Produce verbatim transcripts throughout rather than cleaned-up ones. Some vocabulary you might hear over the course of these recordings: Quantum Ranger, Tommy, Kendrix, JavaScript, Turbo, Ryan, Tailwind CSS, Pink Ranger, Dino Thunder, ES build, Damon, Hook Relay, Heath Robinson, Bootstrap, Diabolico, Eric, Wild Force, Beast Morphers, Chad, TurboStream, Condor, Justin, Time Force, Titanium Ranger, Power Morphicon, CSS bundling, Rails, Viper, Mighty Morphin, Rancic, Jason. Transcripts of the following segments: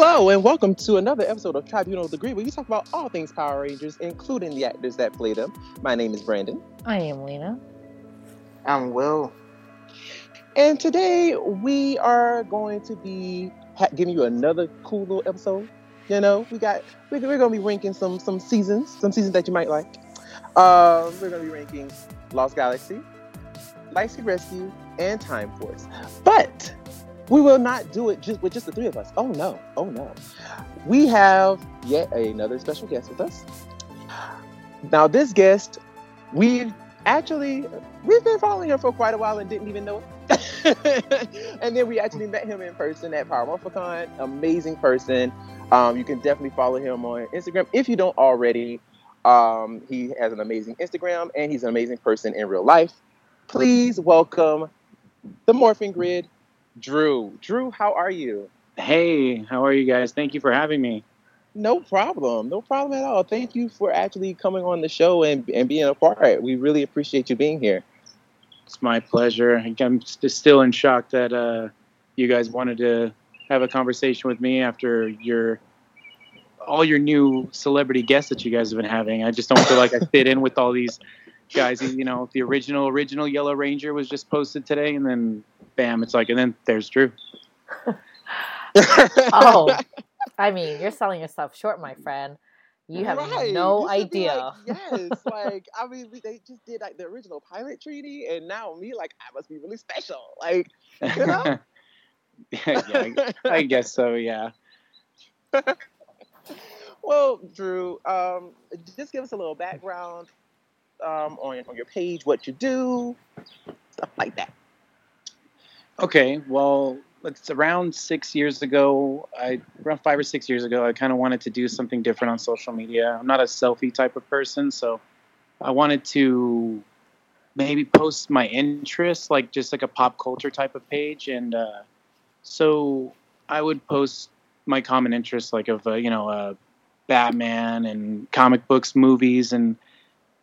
Hello and welcome to another episode of Tribunal of the Grid, where we talk about all things Power Rangers, including the actors that play them. My name is Brandon. I am Lena. I'm Will. And today we are going to be giving you another cool little episode. You know, we got we're, we're going to be ranking some some seasons, some seasons that you might like. Um, we're going to be ranking Lost Galaxy, Lightspeed Rescue, and Time Force. But we will not do it just with just the three of us. Oh, no. Oh, no. We have yet another special guest with us. Now, this guest, we've actually, we've been following her for quite a while and didn't even know it. And then we actually met him in person at Power Morphicon. Amazing person. Um, you can definitely follow him on Instagram if you don't already. Um, he has an amazing Instagram, and he's an amazing person in real life. Please welcome The Morphin Grid, Drew. Drew, how are you? Hey, how are you guys? Thank you for having me. No problem. No problem at all. Thank you for actually coming on the show and, and being a part. We really appreciate you being here. It's my pleasure. I'm st- still in shock that uh, you guys wanted to have a conversation with me after your all your new celebrity guests that you guys have been having. I just don't feel like I fit in with all these guys. You know, the original, original Yellow Ranger was just posted today, and then bam, it's like, and then there's Drew. Oh, I mean, you're selling yourself short, my friend. You have right. no you idea. Like, yes, like, I mean, they just did, like, the original pilot treaty, and now me, like, I must be really special. Like, you know? Yeah, I guess so, yeah. Well, Drew, um, just give us a little background um, on, on your page, what you do, stuff like that. Okay, well, it's around six years ago, I, around five or six years ago, I kind of wanted to do something different on social media. I'm not a selfie type of person, so I wanted to maybe post my interests, like just like a pop culture type of page. And uh, so I would post my common interests, like of, uh, you know, uh, Batman and comic books, movies, and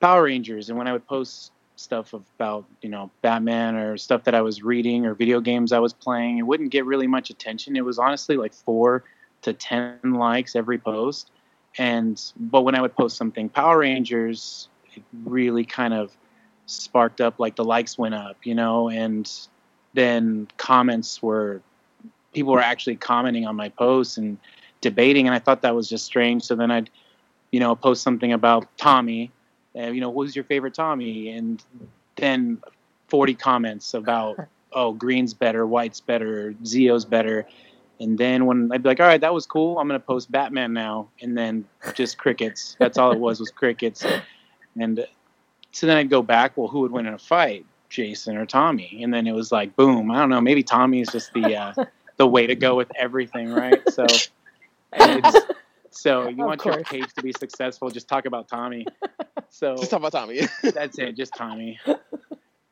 Power Rangers. And when I would post stuff about, you know, Batman or stuff that I was reading or video games I was playing, it wouldn't get really much attention. It was honestly like four to ten likes every post. And but when I would post something Power Rangers, it really kind of sparked up, like the likes went up, you know, and then comments were, people were actually commenting on my posts and debating, and I thought that was just strange. So then I'd, you know, post something about Tommy. Uh, you know, who's your favorite Tommy? And then forty comments about, oh, green's better, white's better, Zio's better. And then when I'd be like, all right, that was cool, I'm going to post Batman now. And then just crickets. That's all it was, was crickets. And so then I'd go back, well, who would win in a fight, Jason or Tommy? And then it was like, boom, I don't know, maybe Tommy is just the uh, the way to go with everything, right? So it's, so you want your page to be successful, just talk about Tommy. So just talk about Tommy. That's it, just Tommy.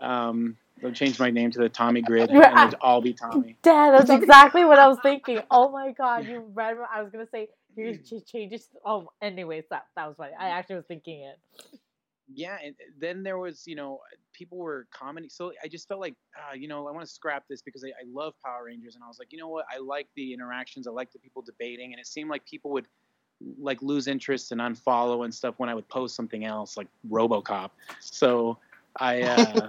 Um, they'll change my name to the Tommy Grid, and I, it'll all be Tommy. Dad, that's exactly what I was thinking. Oh my God, you read what I was gonna say. You changes. Oh, anyways, that that was funny. I actually was thinking it. Yeah, and then there was, you know, people were commenting. So I just felt like, uh, you know, I want to scrap this because I, I love Power Rangers, and I was like, you know what? I like the interactions. I like the people debating, and it seemed like people would, like, lose interest and unfollow and stuff when I would post something else, like RoboCop. So I uh,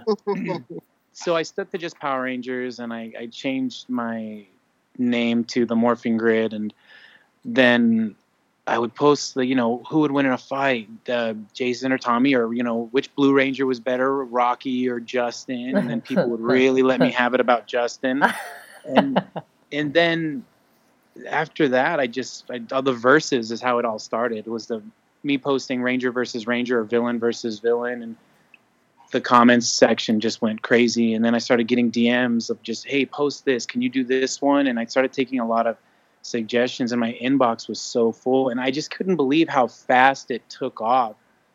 so I stuck to just Power Rangers, and I, I changed my name to The Morphin Grid, and then I would post the, you know, who would win in a fight, uh, Jason or Tommy, or, you know, which Blue Ranger was better, Rocky or Justin, and then people would really let me have it about Justin. And and then after that, I just, I, all the verses is how it all started. It was the me posting Ranger versus Ranger or villain versus villain, and the comments section just went crazy. And then I started getting D Ms of just, hey, post this. Can you do this one? And I started taking a lot of suggestions, and my inbox was so full. And I just couldn't believe how fast it took off.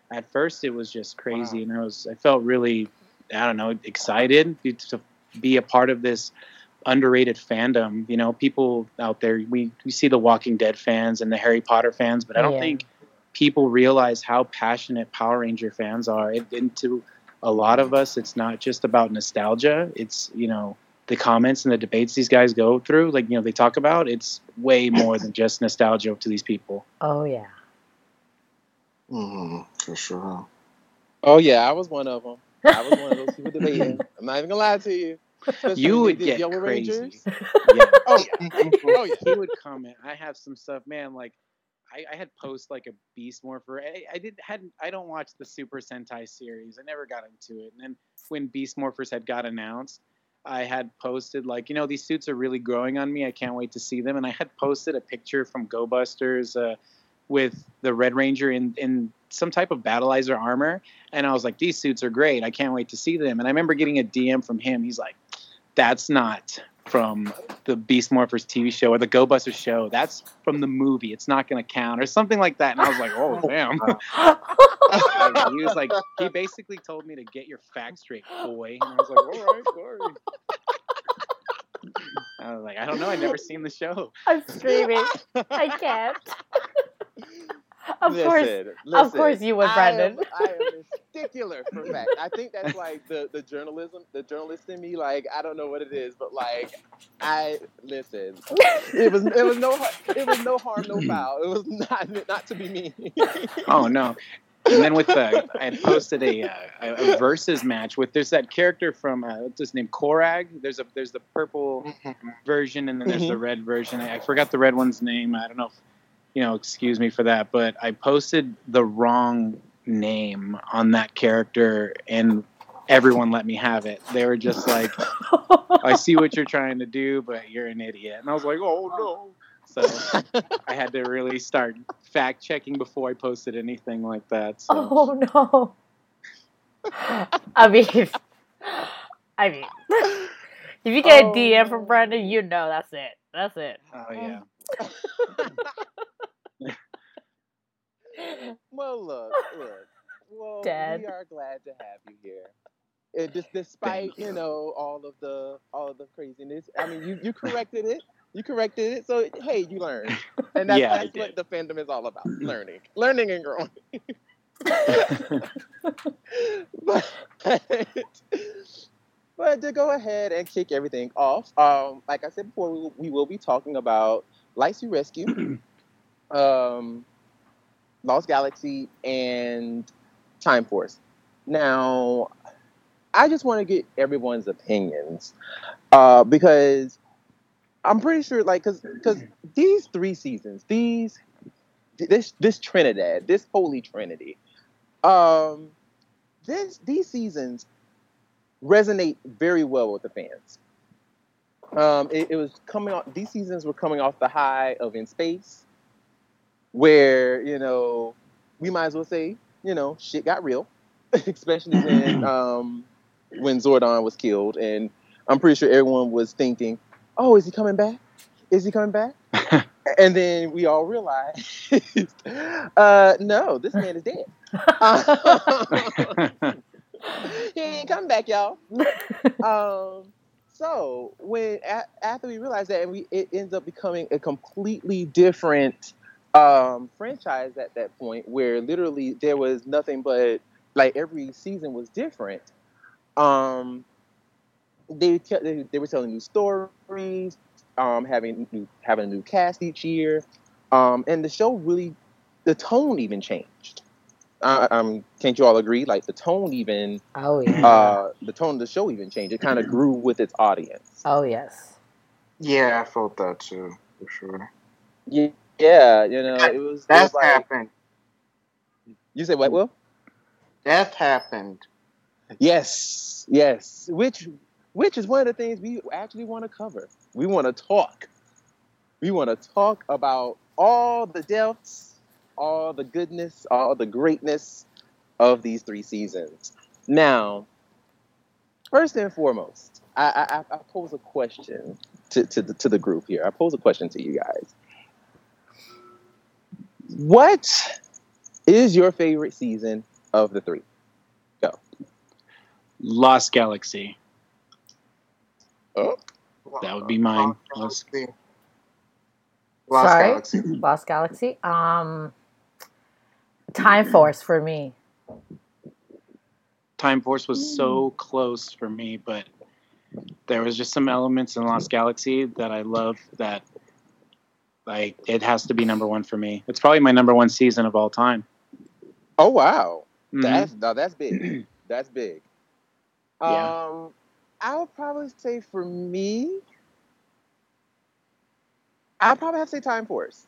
At first, it was just crazy, wow. and I was, I felt really, I don't know, excited to be a part of this underrated fandom. You know, people out there, we, we see the Walking Dead fans and the Harry Potter fans, but I don't yeah. think people realize how passionate Power Ranger fans are. It, and to a lot of us, it's not just about nostalgia. It's, you know, the comments and the debates these guys go through, like, you know, they talk about, it's way more than just nostalgia to these people. Oh, yeah. Mm, for sure. Oh, yeah, I was one of them. I was one of those people debating. I'm not even going to lie to you. Especially you would get Yellow crazy. Rangers. Yeah. Oh, yeah. Oh, yeah. He would comment. I have some stuff, man, like, I, I had posts like a Beast Morpher. I, I didn't hadn't I don't watch the Super Sentai series. I never got into it. And then when Beast Morphers had got announced, I had posted like, you know, these suits are really growing on me. I can't wait to see them. And I had posted a picture from Go Busters uh, with the Red Ranger in, in some type of battleizer armor. And I was like, these suits are great. I can't wait to see them. And I remember getting a D M from him. He's like, that's not from the Beast Morphers T V show or the Go Busters show. That's from the movie. It's not going to count or something like that. And I was like, oh, damn. Like, he was like, he basically told me to get your facts straight, boy. And I was like, all right, sorry. I was like, I don't know. I've never seen the show. I'm screaming. I can't. Of listen, course, listen, of course you would, Brandon. I am, I am particular for fact. I think that's like the, the journalism, the journalist in me. Like I don't know what it is, but like I listen. It was it was no it was no harm, no foul. It was not not to be me. Oh no! And then with the I had posted a, a, a versus match with there's that character from uh, what's his name Korag. There's a there's the purple version and then there's mm-hmm. the red version. I, I forgot the red one's name. I don't know. If, you know, excuse me for that, but I posted the wrong name on that character and everyone let me have it. They were just like, I see what you're trying to do, but you're an idiot. And I was like, oh, no. So I had to really start fact checking before I posted anything like that. So. Oh, no. I mean, I mean, if you get oh. a D M from Brandon, you know that's it. That's it. Oh, yeah. Well, look, look. Well, Dad. We are glad to have you here. It just, despite you know all of the all of the craziness, I mean, you, you corrected it. You corrected it. So hey, you learned, and that's, yeah, that's what the fandom is all about: learning, learning, and growing. but, but to go ahead and kick everything off, um, like I said before, we will, we will be talking about Lightspeed Rescue, um, Lost Galaxy, and Time Force. Now, I just want to get everyone's opinions uh, because I'm pretty sure, like, because because these three seasons, these this this Trinidad, this Holy Trinity, um, this these seasons resonate very well with the fans. Um, it, it was coming off, these seasons were coming off the high of In Space, where, you know, we might as well say, you know, shit got real, especially when, um, when Zordon was killed. And I'm pretty sure everyone was thinking, oh, is he coming back? Is he coming back? And then we all realized, uh, no, this man is dead. He ain't coming back, y'all. Um, So when after we realized that, and we it ends up becoming a completely different um, franchise at that point, where literally there was nothing but like every season was different. Um, they, te- they they were telling new stories, um, having new, having a new cast each year, um, and the show really the tone even changed. I, um, can't you all agree? Like the tone, even oh yeah, uh, the tone of the show even changed. It kind of grew with its audience. Oh yes, yeah, I felt that too for sure. Yeah, yeah, you know, it was. That's it was like, happened. You say what, Will? Death happened. Yes, yes. Which, which is one of the things we actually want to cover. We want to talk. We want to talk about all the deaths. All the goodness, all the greatness of these three seasons. Now, first and foremost, I, I, I pose a question to, to, the, to the group here. I pose a question to you guys. What is your favorite season of the three? Go. Lost Galaxy. Oh, that would be mine. Lost Galaxy. Lost Sorry? Galaxy. Lost Galaxy. Um. Time Force for me. Time Force was so close for me, but there was just some elements in Lost Galaxy that I love that, like, it has to be number one for me. It's probably my number one season of all time. Oh, wow. Mm-hmm. That's, no, that's big. That's big. Yeah. Um, I would probably say for me, I'll probably have to say Time Force.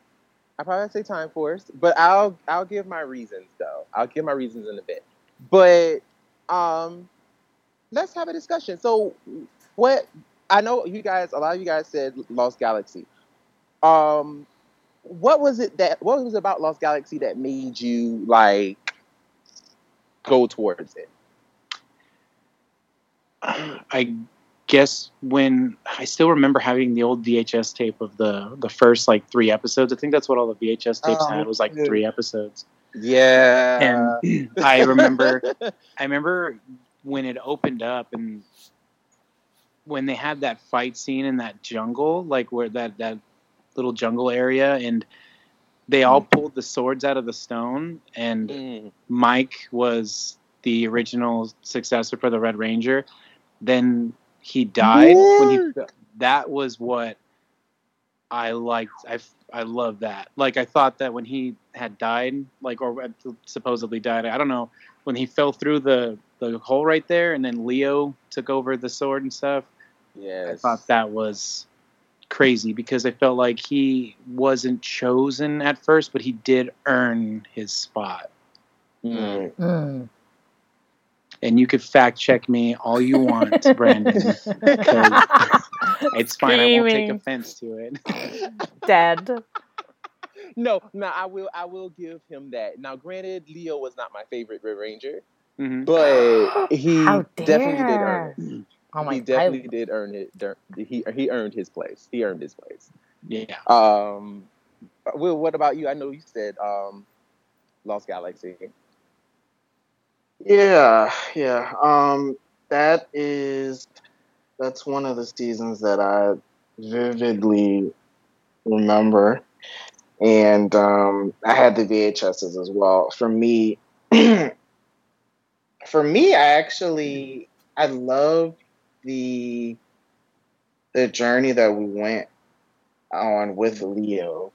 I probably have to say Time Force, but I'll I'll give my reasons though. I'll give my reasons in a bit. But um, let's have a discussion. So, what I know you guys, a lot of you guys said Lost Galaxy. Um, what was it that what was it about Lost Galaxy that made you like go towards it? I guess when I still remember having the old V H S tape of the, the first like three episodes. I think that's what all the V H S tapes oh, had was like three episodes. Yeah. And I remember, I remember when it opened up and when they had that fight scene in that jungle, like where that, that little jungle area, and they all pulled the swords out of the stone, and mm. Mike was the original successor for the Red Ranger. Then he died. Yeah. When he, that was what I liked. I, I love that. Like, I thought that when he had died, like, or supposedly died, I don't know, when he fell through the, the hole right there, and then Leo took over the sword and stuff. Yes. I thought that was crazy because I felt like he wasn't chosen at first, but he did earn his spot. Mm. Mm. And you could fact check me all you want, Brandon. It's fine. I won't take offense to it. Dead. No, no, I will. I will give him that. Now, granted, Leo was not my favorite Red Ranger, mm-hmm. but he definitely did earn it. Oh my, he definitely I... did earn it. He he earned his place. He earned his place. Yeah. Um. Will, what about you? I know you said um, Lost Galaxy. Yeah, yeah. Um, that is, that's one of the seasons that I vividly remember. And um, I had the V H Ss as well. For me, for me, I actually, I love the, the journey that we went on with Leo.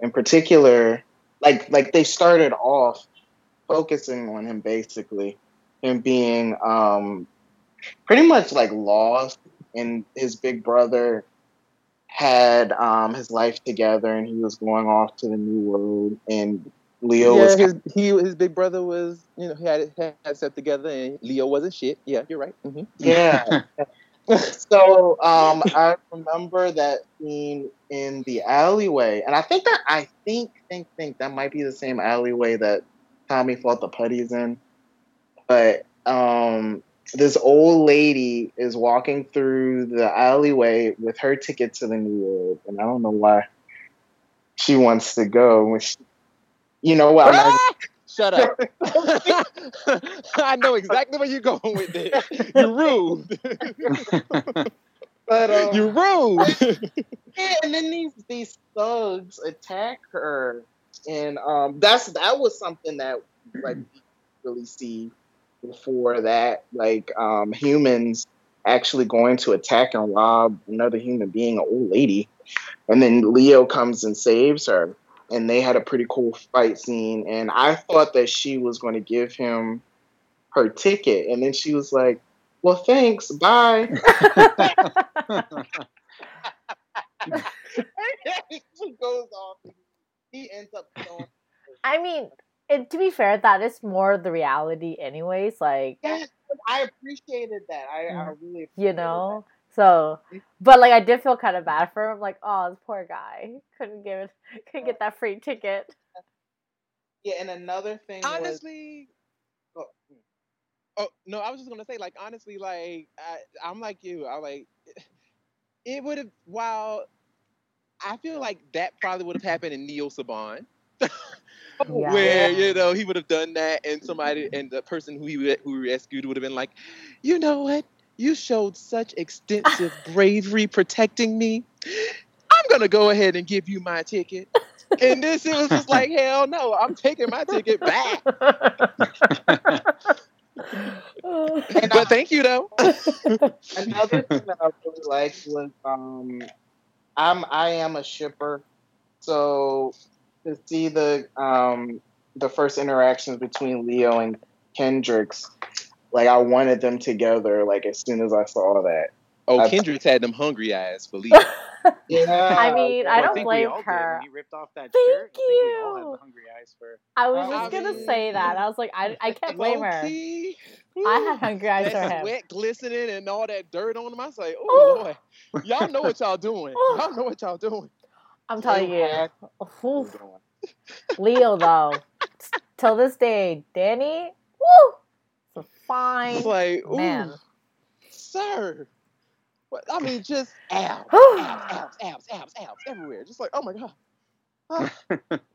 In particular, like, like they started off focusing on him basically and being um, pretty much like lost, and his big brother had um, his life together and he was going off to the new world, and Leo yeah, was his, he his big brother was, you know, he had had stuff together and Leo wasn't shit. Yeah, you're right. Mm-hmm. Yeah. So um, I remember that scene in the alleyway, and I think that I think think think that might be the same alleyway that Tommy fought the putties in, but um, this old lady is walking through the alleyway with her ticket to the new world, and I don't know why she wants to go. When she, you know what? Ah! Shut up! I know exactly where you're going with this. You're rude. But um, you're rude. Yeah, and then these these thugs attack her. And um, that's that was something that like we really see before that, like um, humans actually going to attack and rob another human being, an old lady, and then Leo comes and saves her, and they had a pretty cool fight scene. And I thought that she was going to give him her ticket, and then she was like, "Well, thanks, bye." She goes off. He ends up going. I mean, it, to be fair, that is more the reality anyways. Like, yes, I appreciated that. I, I really appreciated You know? That. So, but like, I did feel kind of bad for him. Like, oh, this poor guy. Couldn't give it, couldn't get that free ticket. Yeah, and another thing honestly, was... Honestly... Oh, oh, no, I was just going to say, like, honestly, like, I, I'm like you. I'm like, it would have, while... I feel like that probably would have happened in Neo Saban, yeah. where you know he would have done that, and somebody and the person who he who rescued would have been like, you know what, you showed such extensive bravery protecting me. I'm gonna go ahead and give you my ticket. And this it was just like, hell no, I'm taking my ticket back. But I, thank you, though. Another thing that I really liked was um, I'm I am a shipper, so to see the um, the first interactions between Leo and Kendrix, like I wanted them together. Like as soon as I saw that. Oh, I, Kendrix had them hungry eyes for Leo. Yeah. I mean, I don't I blame her. He ripped off that Thank shirt. you. I, we all had hungry eyes for... I was just going to say that. I was like, I, I can't blame her. I had hungry eyes for him. Sweat glistening and all that dirt on him. I was like, oh, boy. Y'all know what y'all doing. Y'all know what y'all doing. I'm telling you. Oof. Leo, though. Till this day, Danny, woo, it's a fine like, man. Sir. But, I mean, just abs, abs, abs, abs, abs everywhere. Just like, oh my god. Oh,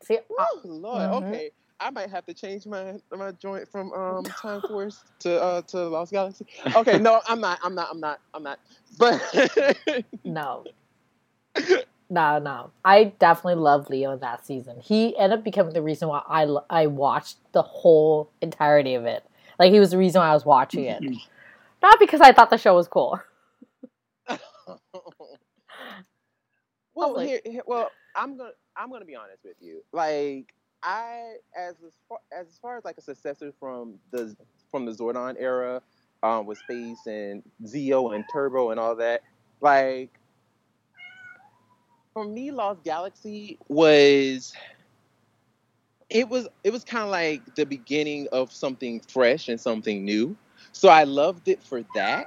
See, oh Lord, mm-hmm. okay. I might have to change my my joint from um, Time Force to uh, to Lost Galaxy. Okay, no, I'm not. I'm not. I'm not. I'm not. But no, no, no. I definitely loved Leo that season. He ended up becoming the reason why I I watched the whole entirety of it. Like he was the reason why I was watching it, not because I thought the show was cool. Well, like, here, here, well, I'm gonna I'm gonna be honest with you. Like I, as as far as, as far as like a successor from the from the Zordon era, um, with Space and Zeo and Turbo and all that. Like for me, Lost Galaxy was it was it was kind of like the beginning of something fresh and something new. So I loved it for that.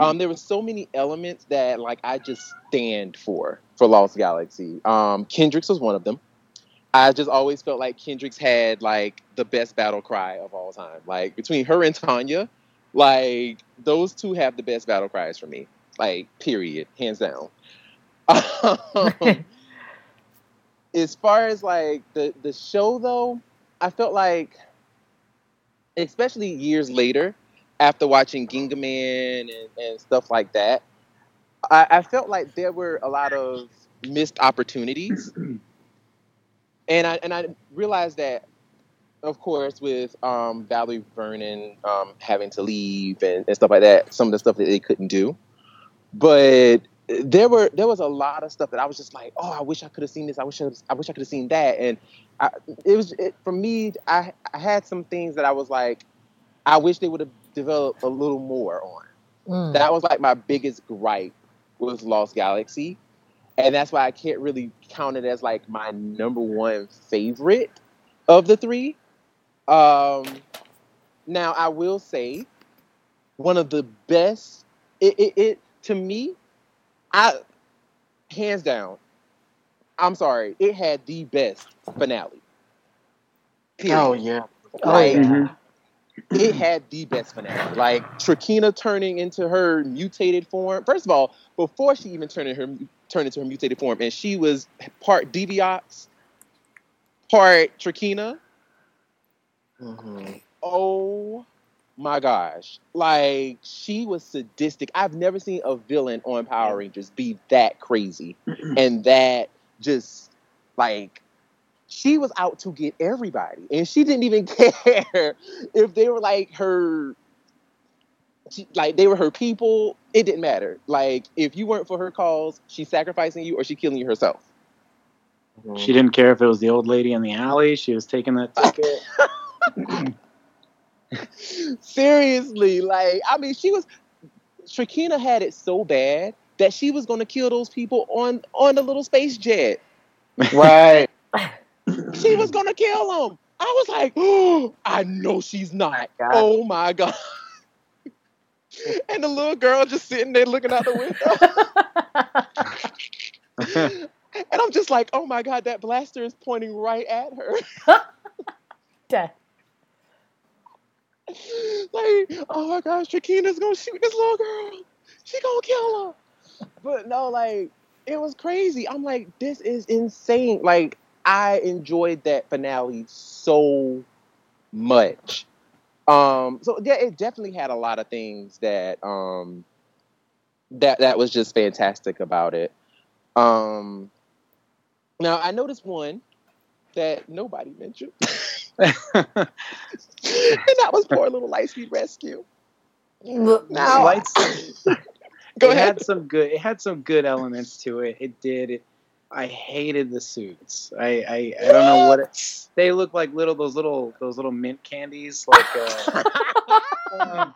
Um, there were so many elements that like I just stand for for Lost Galaxy. Um, Kendrix was one of them. I just always felt like Kendrix had like the best battle cry of all time. Like between her and Tanya, like those two have the best battle cries for me. Like period, hands down. Um, as far as like the the show though, I felt like, especially years later. After watching Gingham Man and, and stuff like that, I, I felt like there were a lot of missed opportunities. And I and I realized that, of course, with um, Valerie Vernon um, having to leave and, and stuff like that, some of the stuff that they couldn't do. But there were there was a lot of stuff that I was just like, oh, I wish I could have seen this. I wish I, I wish I could have seen that. And I, it was it, for me, I, I had some things that I was like, I wish they would have developed a little more on. Mm. That was like my biggest gripe with Lost Galaxy. And that's why I can't really count it as like my number one favorite of the three. Um, now, I will say one of the best, it, it, it to me, I hands down, I'm sorry, it had the best finale. Period. Oh, yeah. Like, mm-hmm. It had the best finale. Like, Trakina turning into her mutated form. First of all, before she even turned, in her, turned into her mutated form, and she was part Devious, part Trakina. Mm-hmm. Oh, my gosh. Like, she was sadistic. I've never seen a villain on Power Rangers be that crazy. And that just, like... She was out to get everybody, and she didn't even care if they were like her, she, like they were her people. It didn't matter. Like if you weren't for her cause, she's sacrificing you or she's killing you herself. She didn't care if it was the old lady in the alley. She was taking that ticket. Seriously, like I mean, she was. Trakina had it so bad that she was going to kill those people on on the little space jet. Right. She was gonna kill him. I was like, oh, I know she's not. God. Oh my god! And the little girl just sitting there looking out the window, and I'm just like, oh my god, that blaster is pointing right at her. Death. Like, oh my gosh, Trakina's gonna shoot this little girl. She gonna kill her. But no, like, it was crazy. I'm like, this is insane. Like. I enjoyed that finale so much. Um, so yeah, it definitely had a lot of things that um, that that was just fantastic about it. Um, now I noticed one that nobody mentioned. And that was poor little Lightspeed Rescue. Now Lights, Go it ahead. Had some good. It had some good elements to it. It did. It, I hated the suits. I, I, I don't know what it, they look like. Little those little those little mint candies. Like uh, um,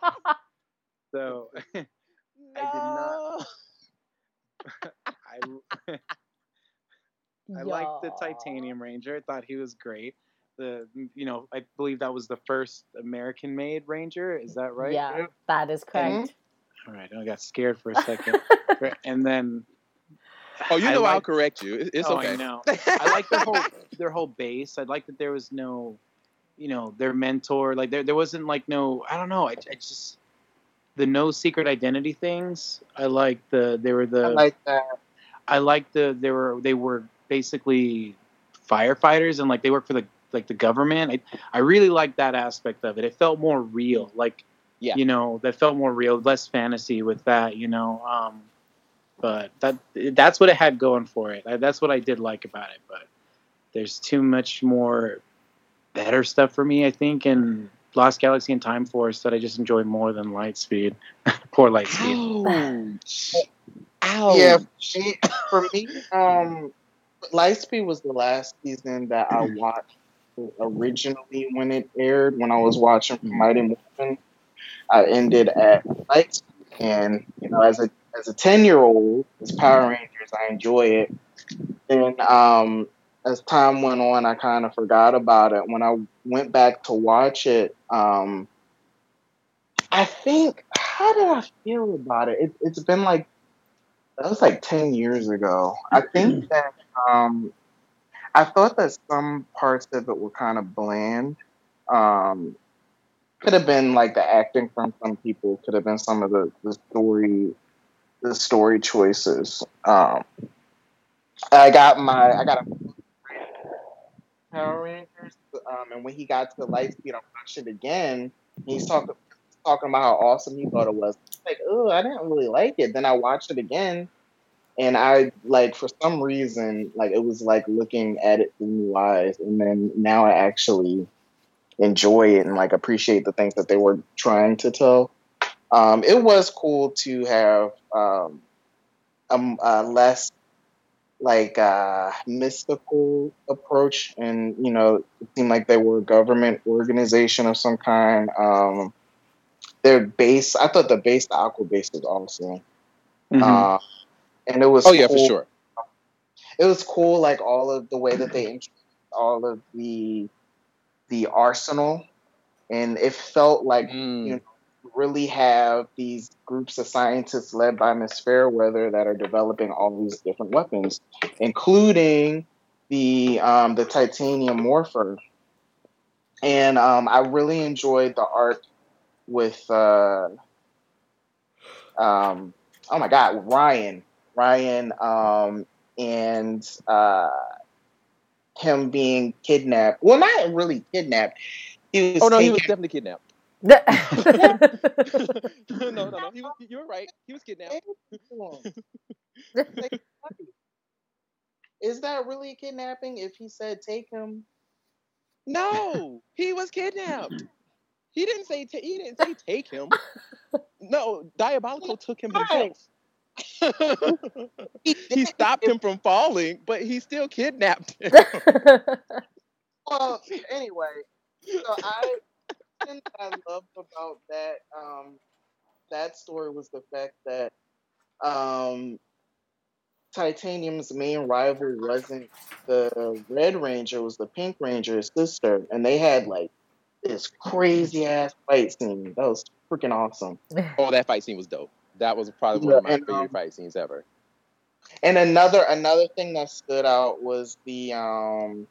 so, no. I did not. I, I liked the Titanium Ranger. I thought he was great. The you know I believe that was the first American-made Ranger. Is that right? Yeah, yeah. That is correct. And, all right, I got scared for a second, and then. Oh, you know liked, I'll correct you. It's oh, okay. I know. I like their whole their whole base. I like that there was no, you know, their mentor. Like there there wasn't like no. I don't know. I, I just the no secret identity things. I like the they were the. I like that. I like the they were they were basically firefighters and like they work for the. Like the government, I I really liked that aspect of it. It felt more real, like yeah. you know, that felt more real, less fantasy with that, you know. Um, but that that's what it had going for it. I, that's what I did like about it. But there's too much more better stuff for me, I think, in Lost Galaxy and Time Force that I just enjoy more than Lightspeed. Poor Lightspeed. Ouch. Ouch. Yeah, for me, for me um, Lightspeed was the last season that I watched. Originally, when it aired, when I was watching Mighty Morphin, I ended at Lightspeed, and you know, as a as a ten year old, as Power Rangers, I enjoy it. Then, um, as time went on, I kind of forgot about it. When I went back to watch it, um, I think how did I feel about it? it it's been like that was like ten years ago. I think that. Um, I thought that some parts of it were kind of bland. Um, could have been like the acting from some people. Could have been some of the, the story, the story choices. Um, I got my, I got a Power Rangers, um, and when he got to Lightspeed, I watched it again. He's talking talking about how awesome he thought it was. Like, oh, I didn't really like it. Then I watched it again. And I, like, for some reason, like, it was, like, looking at it through new eyes. And then now I actually enjoy it and, like, appreciate the things that they were trying to tell. Um, it was cool to have um, a, a less, like, uh, mystical approach. And, you know, it seemed like they were a government organization of some kind. Um, their base, I thought the base, the Aqua base was awesome. Mm-hmm. Uh, And it was oh, cool. yeah, for sure. It was cool, like, all of the way that they introduced all of the the arsenal. And it felt like, mm. you know, really have these groups of scientists led by Miss Fairweather that are developing all these different weapons, including the, um, the Titanium Morpher. And um, I really enjoyed the arc with, uh, um, oh, my God, Ryan. Ryan um, and uh, him being kidnapped. Well, not really kidnapped. He was oh, no, taken... he was definitely kidnapped. no, no, no. He was, you were right. He was kidnapped. Like, is that really kidnapping if he said take him? No, he was kidnapped. He didn't say, t- he didn't say take him. No, Diabolical took him himself. He stopped him from falling, but he still kidnapped him. Well, anyway, so I what I loved about that um, that story was the fact that um, Titanium's main rival wasn't the Red Ranger; it was the Pink Ranger's sister, and they had like this crazy ass fight scene. That was freaking awesome. Oh, that fight scene was dope. That was probably one of my yeah, and, favorite um, fight scenes ever. And another another thing that stood out was the um,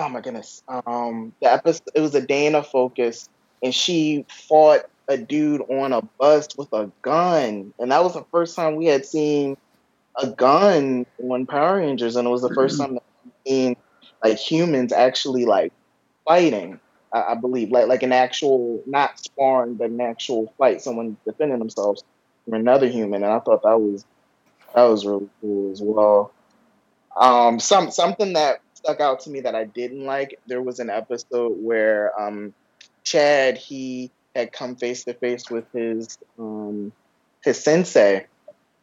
oh my goodness, um, the episode. It was a Dana focus, and she fought a dude on a bus with a gun, and that was the first time we had seen a gun on Power Rangers, and it was the first time that we seen like humans actually like fighting. I, I believe like like an actual not sparring, but an actual fight, someone defending themselves. Another human, and I thought that was that was really cool as well. Um, some something that stuck out to me that I didn't like, there was an episode where um, Chad, he had come face to face with his um, his sensei,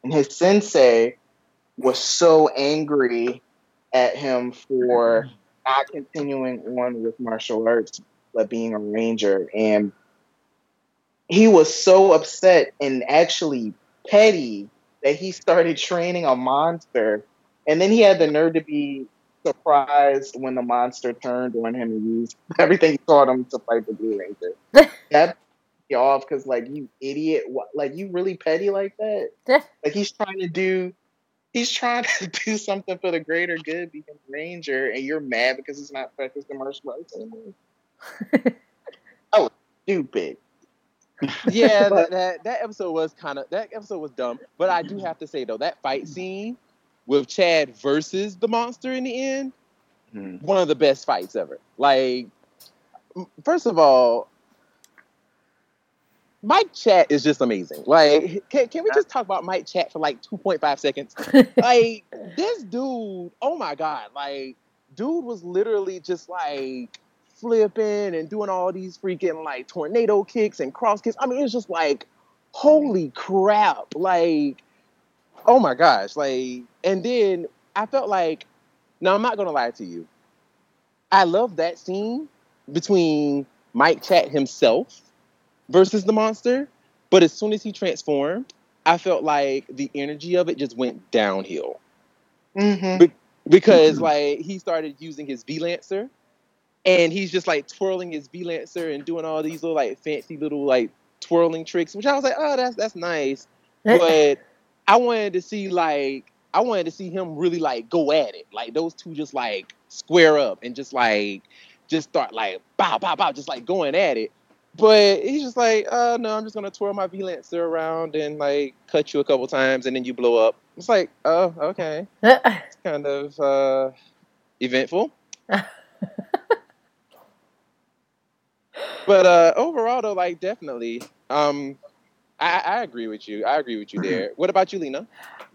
and his sensei was so angry at him for not continuing on with martial arts, but being a ranger. And he was so upset and actually petty that he started training a monster. And then he had the nerve to be surprised when the monster turned on him and used everything he taught him to fight the Blue Ranger. That pissed me off because, like, you idiot. What, like, you really petty like that? Like, he's trying to do... He's trying to do something for the greater good, being a ranger, and you're mad because he's not practicing martial arts anymore. Oh, stupid. Yeah, but, that that episode was kind of that episode was dumb. But I do have to say though, that fight scene with Chad versus the monster in the end, mm. one of the best fights ever. Like, first of all, Mike Chat is just amazing. Like, can, can we just talk about Mike Chat for like two point five seconds? Like, this dude, oh my God. Like, dude was literally just like flipping and doing all these freaking like tornado kicks and cross kicks. I mean, it was just like, holy crap. Like, oh my gosh. Like, and then I felt like, now I'm not going to lie to you. I love that scene between Mike Chat himself versus the monster, but as soon as he transformed, I felt like the energy of it just went downhill. Mm-hmm. Be- because mm-hmm. like he started using his V-lancer, and he's just like twirling his V-lancer and doing all these little like fancy little like twirling tricks, which I was like, oh, that's that's nice, but I wanted to see like I wanted to see him really like go at it, like those two just like square up and just like just start like bow bow bow, just like going at it. But he's just like, oh, no, I'm just going to twirl my V-Lancer around and, like, cut you a couple times, and then you blow up. It's like, oh, okay. It's kind of uh, eventful. But uh, overall, though, like, definitely, um, I-, I agree with you. I agree with you there. What about you, Lena?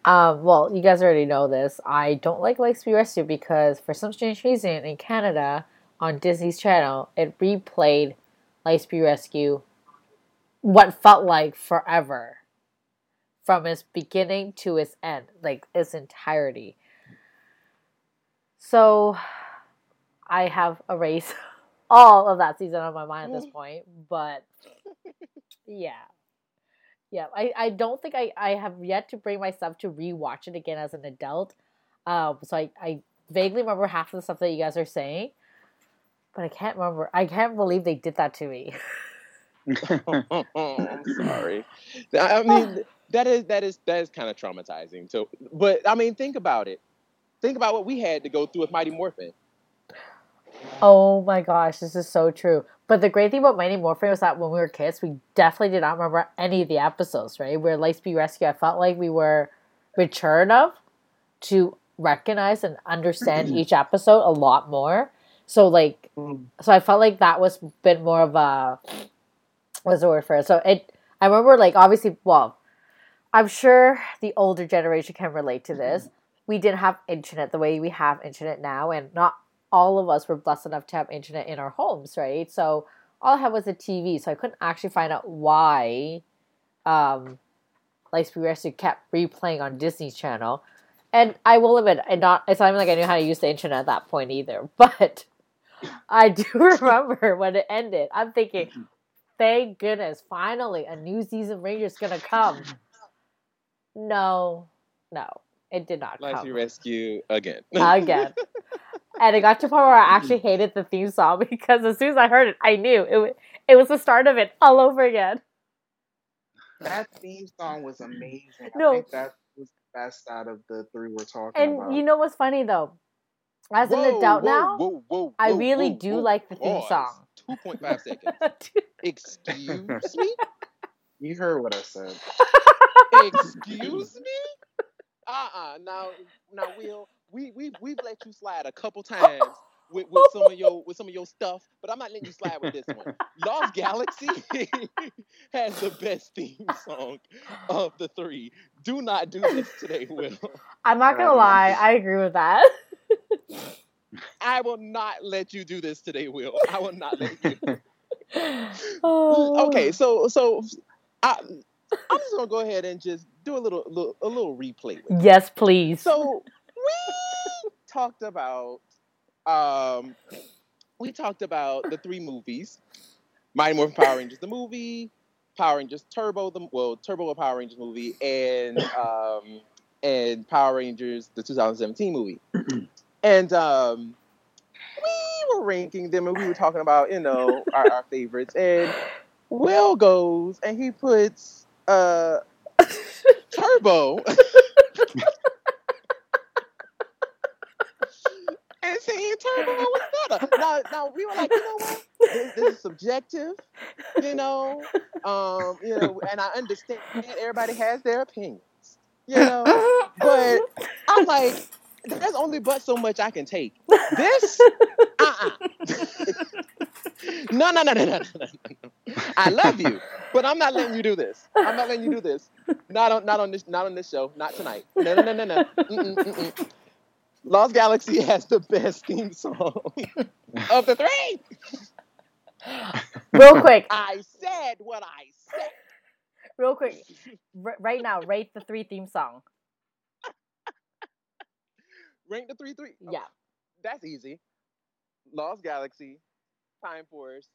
Um, well, you guys already know this. I don't like Lightspeed Rescue because, for some strange reason, in Canada, on Disney's channel, it replayed Lightspeed Rescue, what felt like forever, from its beginning to its end, like its entirety. So I have erased all of that season on my mind at this point, but yeah. Yeah, I, I don't think I, I have yet to bring myself to rewatch it again as an adult. Um, so I, I vaguely remember half of the stuff that you guys are saying. But I can't remember. I can't believe they did that to me. Oh, I'm sorry. I mean, that is that is that is kind of traumatizing. So, but I mean, think about it. Think about what we had to go through with Mighty Morphin. Oh my gosh, this is so true. But the great thing about Mighty Morphin was that when we were kids, we definitely did not remember any of the episodes, right? Where Lightspeed Rescue, I felt like we were mature enough to recognize and understand each episode a lot more. So like, so I felt like that was been more of a, what's the word for it? So it, I remember like, obviously, well, I'm sure the older generation can relate to this. We didn't have internet the way we have internet now. And not all of us were blessed enough to have internet in our homes, right? So all I had was a T V. So I couldn't actually find out why um, Lightspeed Rescue kept replaying on Disney's channel. And I will admit, and not, it's not even like I knew how to use the internet at that point either. But I do remember when it ended, I'm thinking, thank goodness, finally, a new season of Ranger's going to come. No, no, it did not Life come. Lightspeed Rescue again. Again. And it got to a point where I actually hated the theme song because as soon as I heard it, I knew it, it was the start of it all over again. That theme song was amazing. No. I think that was the best out of the three we're talking and about. And you know what's funny, though? As whoa, an adult whoa, now, whoa, whoa, whoa, I really whoa, do whoa, like the theme oh, song. two point five seconds. Excuse me? You heard what I said. Excuse me? Uh-uh. Now, now, Will, we we we've let you slide a couple times with, with some of your with some of your stuff, but I'm not letting you slide with this one. Lost Galaxy has the best theme song of the three. Do not do this today, Will. I'm not gonna lie. I agree with that. I will not let you do this today, Will. I will not let you. Oh. Okay, so so I, I'm just gonna go ahead and just do a little, little a little replay. With yes, please. So we talked about um we talked about the three movies: Mighty Morphin Power Rangers the movie, Power Rangers Turbo the well Turbo a Power Rangers movie, and um and Power Rangers the two thousand seventeen movie. And um, we were ranking them, and we were talking about, you know, our, our favorites. And Will goes, and he puts uh, Turbo. And saying Turbo was better. Now, now, we were like, you know what? This, this is subjective, you know? Um, you know. And I understand everybody has their opinions, you know? But I'm like... There's only but so much I can take. This? Uh-uh. no, no, no, no, no, no, no. I love you, but I'm not letting you do this. I'm not letting you do this. Not on, not on this, not on this show. Not tonight. No, no, no, no, no. Mm-mm, mm-mm. Lost Galaxy has the best theme song of the three. Real quick. I said what I said. Real quick. R- right now, rate the three theme song. Rank the three three. Oh, yeah. That's easy. Lost Galaxy, Time Force,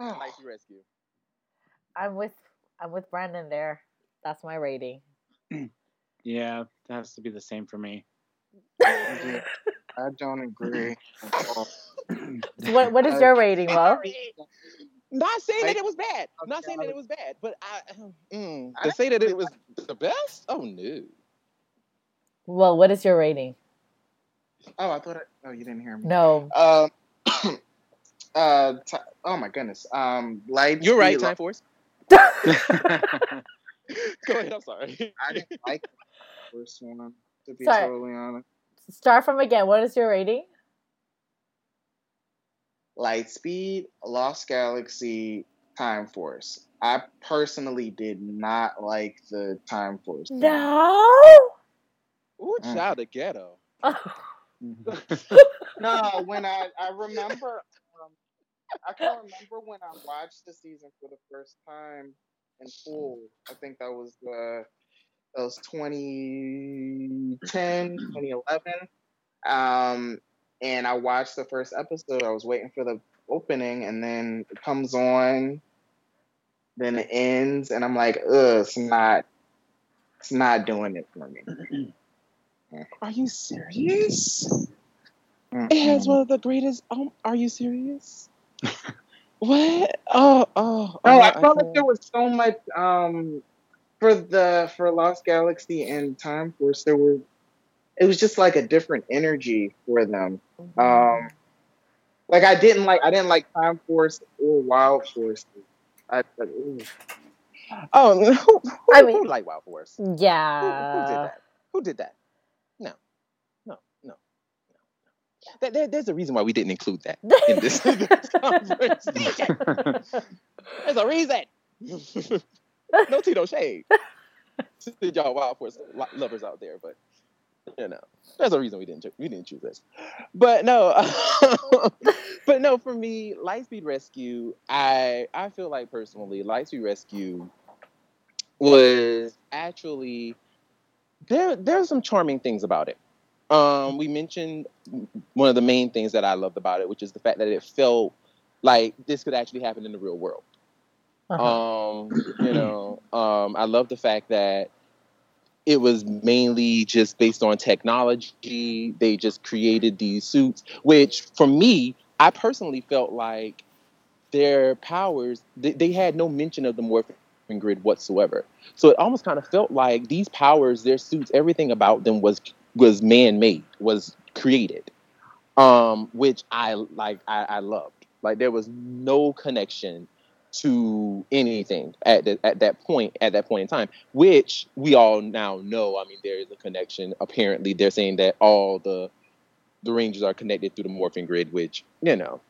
oh. Lightspeed Rescue. I'm with I'm with Brandon there. That's my rating. Yeah, that has to be the same for me. I don't agree at all. So what what is your rating, Will? Not saying that it was bad. I'm not saying that it was bad, but I mm, to say that it was the best? Oh no. Well, what is your rating? Oh, I thought. I, oh, you didn't hear me. No. Um. Uh, uh. T- oh my goodness. Um. Light. You're right. Time lo- Force. Go ahead. I'm sorry. I didn't like the first one. To be sorry. totally honest. Start from again. What is your rating? Lightspeed, Lost Galaxy, Time Force. I personally did not like the Time Force. No. Ooh, child of ghetto. No, when I, I remember, um, I can't remember when I watched the season for the first time in full. I think that was uh, that was twenty ten, twenty eleven. Um, and I watched the first episode. I was waiting for the opening, and then it comes on, then it ends, and I'm like, ugh, it's not, it's not doing it for me. Are you serious? Mm-mm. It has one of the greatest. Um, are you serious? What? Oh, oh, oh! I felt like there was so much. Um, for the for Lost Galaxy and Time Force, there were. It was just like a different energy for them. Mm-hmm. Um, like I didn't like I didn't like Time Force or Wild Force. I. I oh, who, who, I mean, who liked Wild Force? Yeah. Who, who did that? Who did that? There's a reason why we didn't include that in this conversation. There's a reason. No tea, no shade. Y'all Wild Force lovers out there, but you know, there's a reason we didn't we didn't choose this. But no, but no. For me, Lightspeed Rescue. I I feel like personally, Lightspeed Rescue was actually there. There are some charming things about it. Um, we mentioned one of the main things that I loved about it, which is the fact that it felt like this could actually happen in the real world. Uh-huh. Um, you know, um, I love the fact that it was mainly just based on technology. They just created these suits, which for me, I personally felt like their powers, they, they had no mention of the Morphin Grid whatsoever. So it almost kind of felt like these powers, their suits, everything about them was was man-made, was created, um, which I like. I, I loved. Like there was no connection to anything at the, at that point. At that point in time, which we all now know. I mean, there is a connection. Apparently, they're saying that all the the Rangers are connected through the Morphin Grid. Which you know,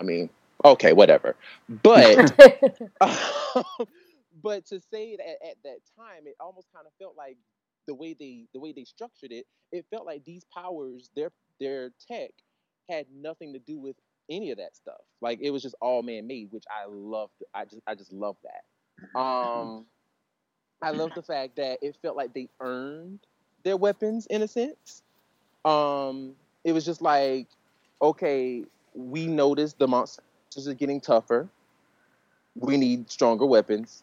I mean, okay, whatever. But uh, but to say it at, at that time, it almost kind of felt like. The way they the way they structured it, it felt like these powers, their their tech had nothing to do with any of that stuff. Like, it was just all man-made, which I loved. I just I just love that. Um, I love the fact that it felt like they earned their weapons, in a sense. Um, it was just like, okay, we noticed the monsters are getting tougher. We need stronger weapons.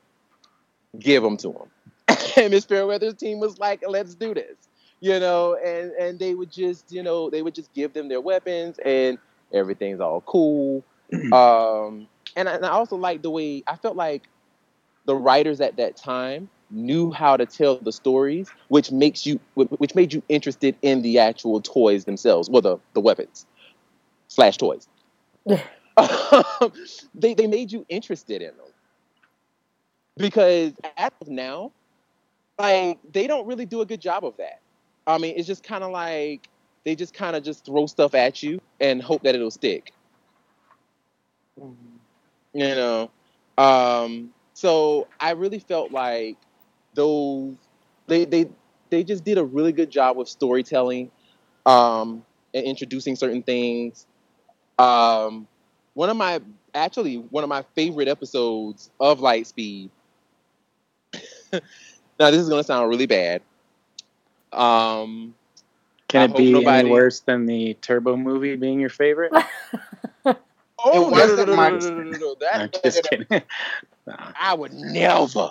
Give them to them. And Miss Fairweather's team was like, let's do this. You know, and, and they would just, you know, they would just give them their weapons and everything's all cool. um, and, I, and I also like the way, I felt like the writers at that time knew how to tell the stories, which makes you, which made you interested in the actual toys themselves, well, the, the weapons slash toys. they, they made you interested in them. Because as of now, like, they don't really do a good job of that. I mean, it's just kind of like they just kind of just throw stuff at you and hope that it'll stick. Mm-hmm. You know? Um, so I really felt like those, they, they, they just did a really good job with storytelling um, and introducing certain things. Um, one of my, actually, one of my favorite episodes of Lightspeed. Now, this is going to sound really bad. Um, Can it be nobody... any worse than the Turbo movie being your favorite? Oh, no, no, no, no, no, no, no. That, I'm just kidding. No. I would never.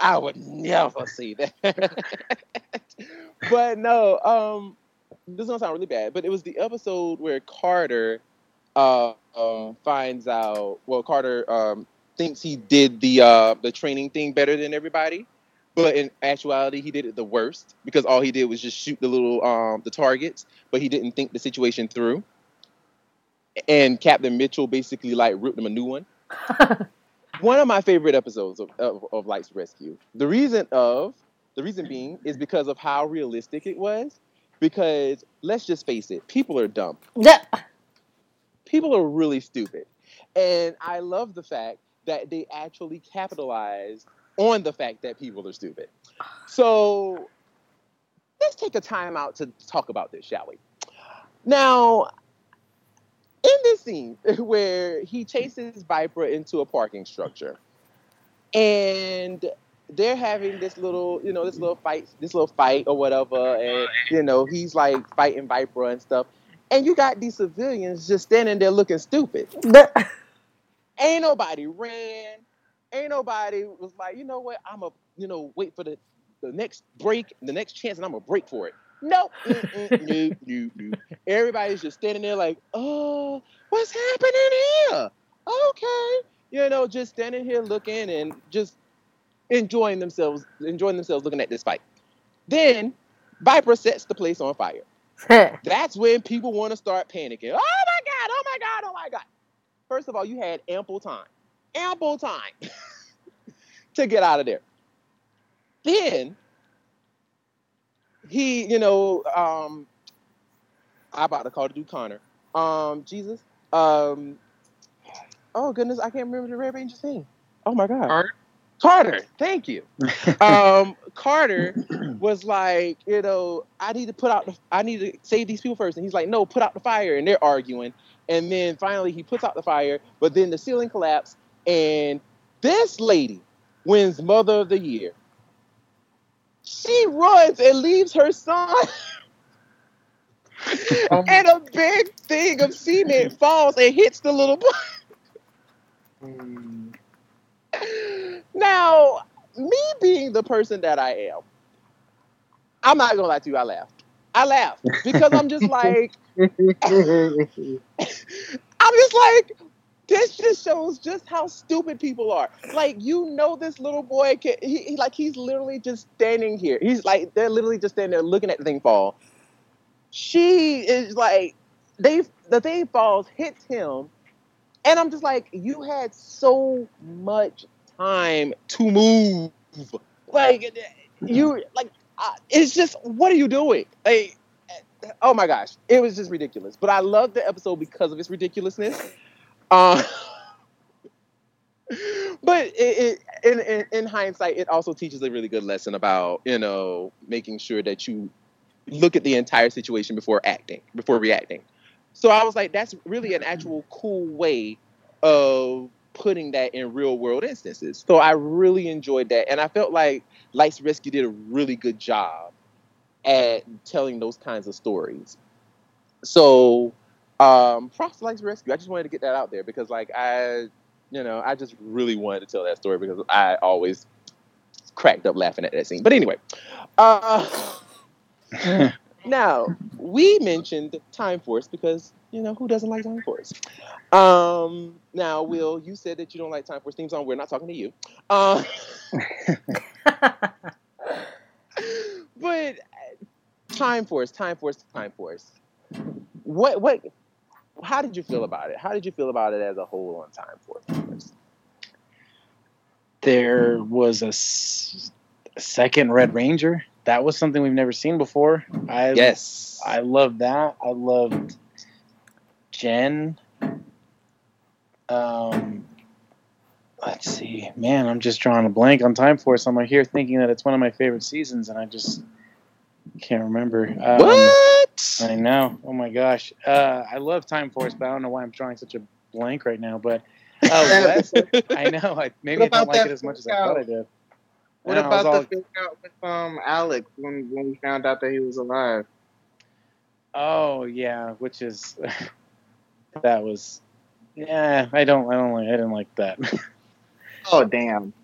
I would never see that. But no, um, this is going to sound really bad, but it was the episode where Carter uh, uh, finds out, well, Carter... Um, thinks he did the uh, the training thing better than everybody, but in actuality he did it the worst because all he did was just shoot the little um, the targets, but he didn't think the situation through. And Captain Mitchell basically like ripped him a new one. One of my favorite episodes of, of, of Lightspeed Rescue. The reason of the reason being is because of how realistic it was. Because let's just face it, people are dumb. Yeah. People are really stupid, and I love the fact that they actually capitalize on the fact that people are stupid. So let's take a time out to talk about this, shall we? Now, in this scene where he chases Viper into a parking structure, and they're having this little, you know, this little fight, this little fight or whatever, and, you know, he's like fighting Viper and stuff, and you got these civilians just standing there looking stupid. Ain't nobody ran. Ain't nobody was like, you know what? I'm a, you know, wait for the, the next break, the next chance, and I'm a break for it. No, nope. Everybody's just standing there like, oh, what's happening here? Okay, you know, just standing here looking and just enjoying themselves, enjoying themselves, looking at this fight. Then Viper sets the place on fire. That's when people want to start panicking. Oh my God! Oh my God! Oh my God! First of all, you had ample time, ample time to get out of there. Then he, you know, um, I about to call the dude Connor. Um, Jesus. Um, oh, goodness. I can't remember the Red Ranger thing. Oh, my God. Carter. Carter. Thank you. um, Carter was like, you know, I need to put out, the, I need to save these people first. And he's like, no, put out the fire. And they're arguing. And then finally he puts out the fire, but then the ceiling collapsed, and this lady wins Mother of the Year. She runs and leaves her son, um, and a big thing of cement falls and hits the little boy. Now, me being the person that I am, I'm not going to lie to you, I laughed. I laughed because I'm just like, I'm just like, this just shows just how stupid people are. Like, you know, this little boy can, he, he like, he's literally just standing here. He's like, they're literally just standing there looking at the thing fall. She is like, they, the thing falls, hits him. And I'm just like, you had so much time to move. Like, you, like, I, it's just, what are you doing? Like, oh my gosh, it was just ridiculous. But I loved the episode because of its ridiculousness. Uh, but it, it, in, in in hindsight, it also teaches a really good lesson about, you know, making sure that you look at the entire situation before acting, before reacting. So I was like, that's really an actual cool way of putting that in real world instances. So I really enjoyed that. And I felt like Lightspeed Rescue did a really good job at telling those kinds of stories. So um, props to Lightspeed Rescue. I just wanted to get that out there because, like, I, you know, I just really wanted to tell that story because I always cracked up laughing at that scene. But anyway. Uh, now, we mentioned Time Force because, you know, who doesn't like Time Force? Um, now, Will, you said that you don't like Time Force theme song. We're not talking to you. Uh, but Time Force, Time Force, Time Force. What, what, how did you feel about it? How did you feel about it as a whole on Time Force? There was a s- second Red Ranger. That was something we've never seen before. I, yes. I loved that. I loved Jen. Um, let's see. Man, I'm just drawing a blank on Time Force. I'm here thinking that it's one of my favorite seasons, and I just can't remember. Um, what? I know. Oh, my gosh. Uh, I love Time Force, but I don't know why I'm drawing such a blank right now. But uh, Wes, I know. I, maybe I don't like it as much as I thought I did. What no, about the all... fake out with um, Alex when, when we found out that he was alive? Oh yeah, which is that was yeah. I don't, I don't like, I didn't like that. Oh damn!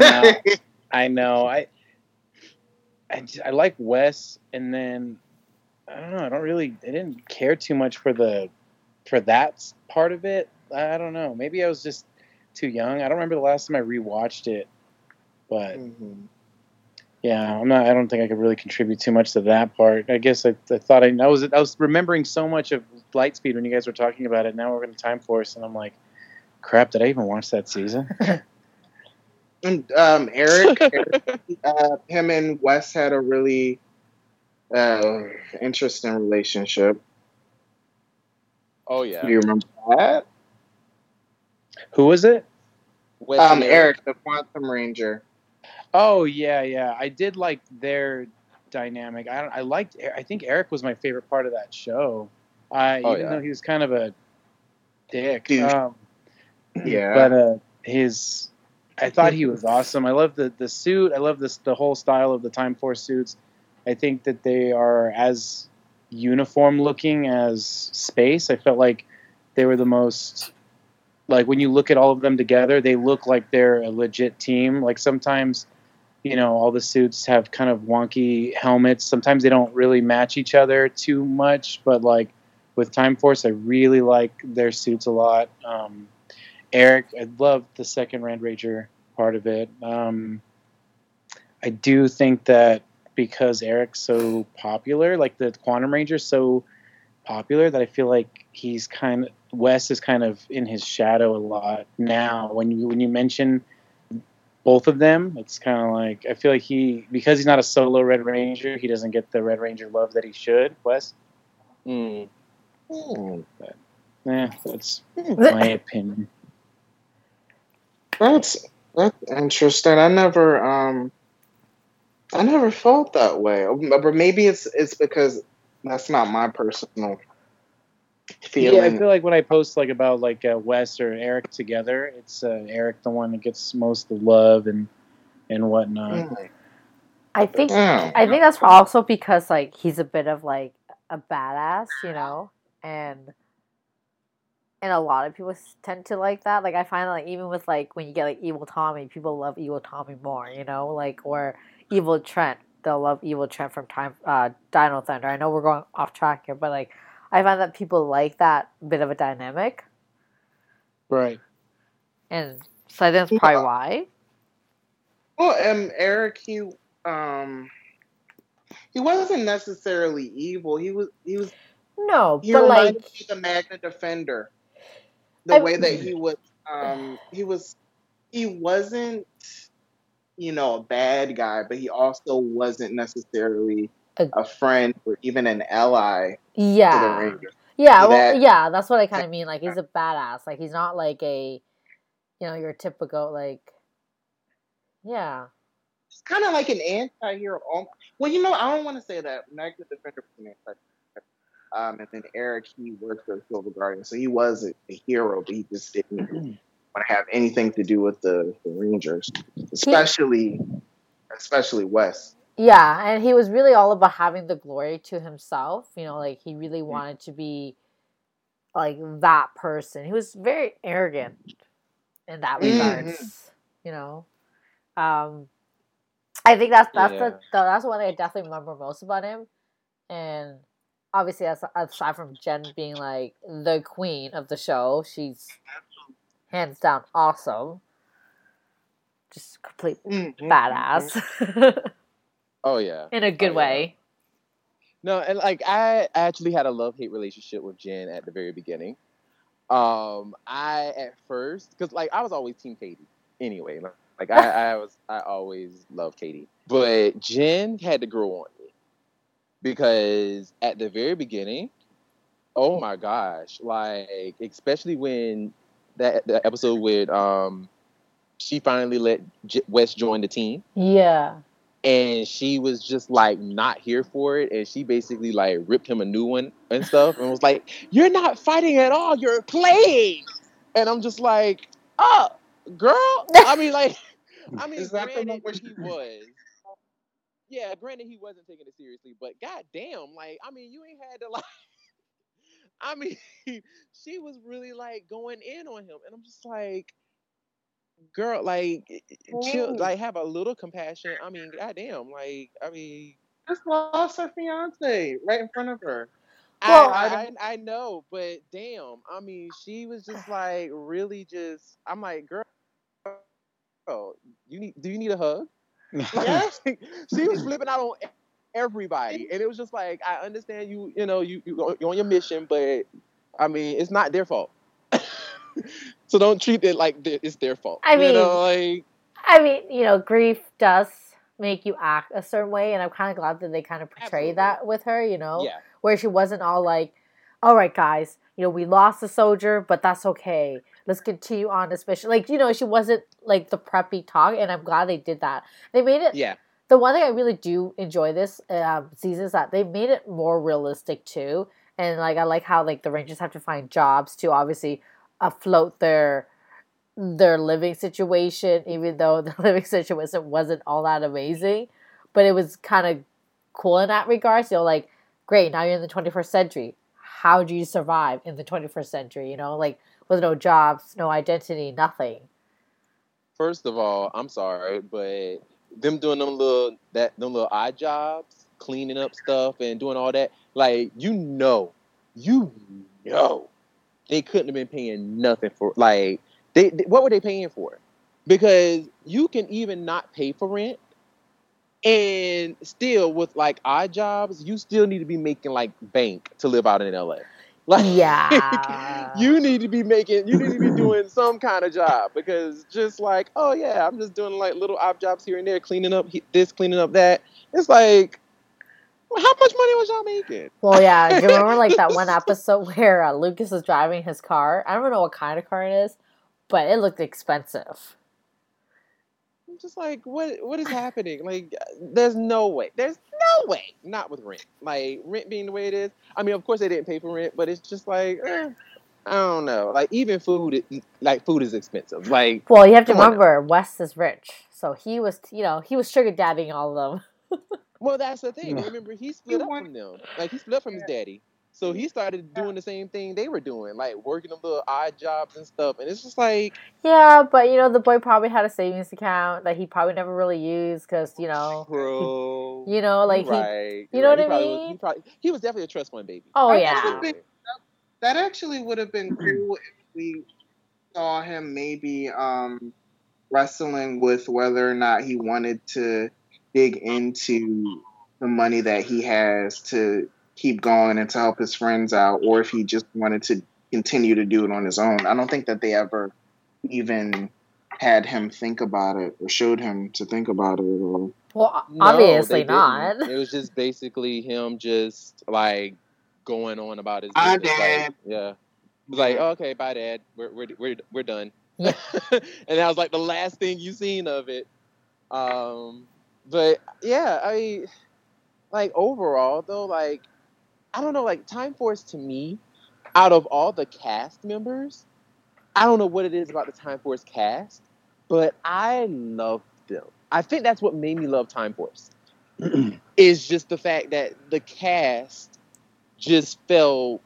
No, I know. I I, just, I like Wes, and then I don't know. I don't really. I didn't care too much for the for that part of it. I don't know. Maybe I was just too young. I don't remember the last time I rewatched it. But mm-hmm. yeah, I'm not. I don't think I could really contribute too much to that part. I guess I, I thought I, I was. I was remembering so much of Lightspeed when you guys were talking about it. Now we're in Time Force, and I'm like, crap! Did I even watch that season? And, um, Eric, Eric uh, him and Wes had a really uh, interesting relationship. Oh yeah, do you remember that? Who was it? With um, Eric, the Quantum Ranger. Oh yeah, yeah. I did like their dynamic. I don't, I liked. I think Eric was my favorite part of that show. Uh, oh, even yeah. though he was kind of a dick. Um, yeah. But uh, his, I thought he was awesome. I love the, the suit. I love this the whole style of the Time Force suits. I think that they are as uniform looking as space. I felt like they were the most. Like, when you look at all of them together, they look like they're a legit team. Like, sometimes, you know, all the suits have kind of wonky helmets. Sometimes they don't really match each other too much. But, like, with Time Force, I really like their suits a lot. Um, Eric, I loved the second Red Ranger part of it. Um, I do think that because Eric's so popular, like, the Quantum Ranger's so popular that I feel like he's kind of... Wes is kind of in his shadow a lot now. When you when you mention both of them, it's kind of like I feel like he because he's not a solo Red Ranger, he doesn't get the Red Ranger love that he should. Wes. Mm. Mm. But, yeah, that's my opinion. That's that's interesting. I never um, I never felt that way. But maybe it's it's because that's not my personal. Feeling. Yeah, I feel like when I post like about like uh, Wes or Eric together, it's uh, Eric the one that gets most of the love and and whatnot. I think yeah. I think that's also because like he's a bit of like a badass, you know, and and a lot of people tend to like that. Like I find like even with like when you get like Evil Tommy, people love Evil Tommy more, you know, like or Evil Trent, they'll love Evil Trent from Time uh, Dino Thunder. I know we're going off track here, but like. I find that people like that bit of a dynamic. Right. And so I think that's probably why. Well, um, Eric, he um, he wasn't necessarily evil. He was he was no, he but like me the Magna Defender. The I, way that he was, um, he was, he wasn't, you know, a bad guy, but he also wasn't necessarily. A, a friend or even an ally yeah. to the Ranger. Yeah, that, well, yeah, that's what I kind of mean. Like, he's a badass. Like, he's not like a, you know, your typical, like, yeah. It's kind of like an anti-hero. Well, you know, I don't want to say that. Magna Defender was an anti-hero. Um, and then Eric, he worked for the Silver Guardian, so he was a, a hero, but he just didn't want to have anything to do with the, the Rangers, especially, he, especially Wes. Yeah, and he was really all about having the glory to himself. You know, like he really wanted to be like that person. He was very arrogant in that regards, mm-hmm. you know. Um, I think that's that's yeah. the, the that's one thing I definitely remember most about him, and obviously that's aside from Jen being like the queen of the show, she's hands down awesome, just complete mm-hmm. badass. Oh yeah, in a good oh, yeah. way. No, and like I actually had a love-hate relationship with Jen at the very beginning. Um, I at first because like I was always Team Katie anyway. Like, Like, I, I was, I always loved Katie. But Jen had to grow on me. Because at the very beginning, oh my gosh. Like, especially when that the episode with, um, she finally let J- Wes join the team. Yeah. And she was just, like, not here for it. And she basically, like, ripped him a new one and stuff. And was like, you're not fighting at all. You're playing. And I'm just like, oh, girl. I mean, like. I mean, is that granted, where he was. Yeah, granted, he wasn't taking it seriously, but goddamn, like, I mean, you ain't had to, like, I mean, she was really, like, going in on him, and I'm just like, girl, like, chill, like, have a little compassion. I mean, goddamn, like, I mean. Just lost her fiance right in front of her. Well, I, I I know, but damn, I mean, she was just, like, really just, I'm like, girl. Oh, you need? Do you need a hug? Yes. She was flipping out on everybody, and it was just like, I understand you. You know, you you're on your mission, but I mean, it's not their fault. So don't treat it like it's their fault. I mean, you know, like, I mean, you know, grief does make you act a certain way, and I'm kind of glad that they kind of portray absolutely. That with her. You know, yeah. where she wasn't all like, "All right, guys, you know, we lost a soldier, but that's okay. Let's continue on this mission." Like, you know, she wasn't, like, the preppy talk, and I'm glad they did that. They made it... Yeah. The one thing I really do enjoy this um, season is that they made it more realistic, too. And, like, I like how, like, the Rangers have to find jobs to obviously afloat their their living situation, even though the living situation wasn't all that amazing. But it was kind of cool in that regard. So, like, great, now you're in the twenty-first century. How do you survive in the twenty-first century, you know? Like, with no jobs, no identity, nothing. First of all, I'm sorry, but them doing them little that them little odd jobs, cleaning up stuff and doing all that, like, you know, you know, they couldn't have been paying nothing for, like, they, they what were they paying for? Because you can even not pay for rent, and still with, like, odd jobs, you still need to be making, like, bank to live out in L A. Like, yeah, you need to be making, you need to be doing some kind of job, because just like, oh yeah, I'm just doing, like, little op jobs here and there, cleaning up this, cleaning up that. It's like, well, how much money was y'all making? Well, yeah, do you remember, like, that one episode where uh, Lucas is driving his car? I don't know what kind of car it is, but it looked expensive. I'm just like, what? What is happening? Like, there's no way. There's no way. Not with rent. Like, rent being the way it is. I mean, of course they didn't pay for rent, but it's just like, eh, I don't know. Like, even food, like, food is expensive. Like, well, you have to remember, Wes is rich, so he was, you know, he was sugar daddying all of them. Well, that's the thing. Remember, he split up from them. Like, he split up from his daddy, so he started doing the same thing they were doing, like, working them little odd jobs and stuff. And it's just like... Yeah, but, you know, the boy probably had a savings account that he probably never really used because, you know... Bro. You know, like, right, he... You know right. what he I mean? Was, he, probably, he was definitely a trust fund baby. Oh, I yeah. Been, that actually would have been cool if we saw him maybe um, wrestling with whether or not he wanted to dig into the money that he has to... keep going and to help his friends out, or if he just wanted to continue to do it on his own. I don't think that they ever even had him think about it or showed him to think about it at all. Well, obviously no, not. Didn't. It was just basically him just, like, going on about his business. Dad. Like, yeah. Like, oh, okay, bye, Dad. We're we're we're, we're done. Yeah. And that was, like, the last thing you seen of it. Um, But yeah, I like overall though, like I don't know, like Time Force to me, out of all the cast members, I don't know what it is about the Time Force cast, but I love them. I think that's what made me love Time Force. Is just the fact that the cast just felt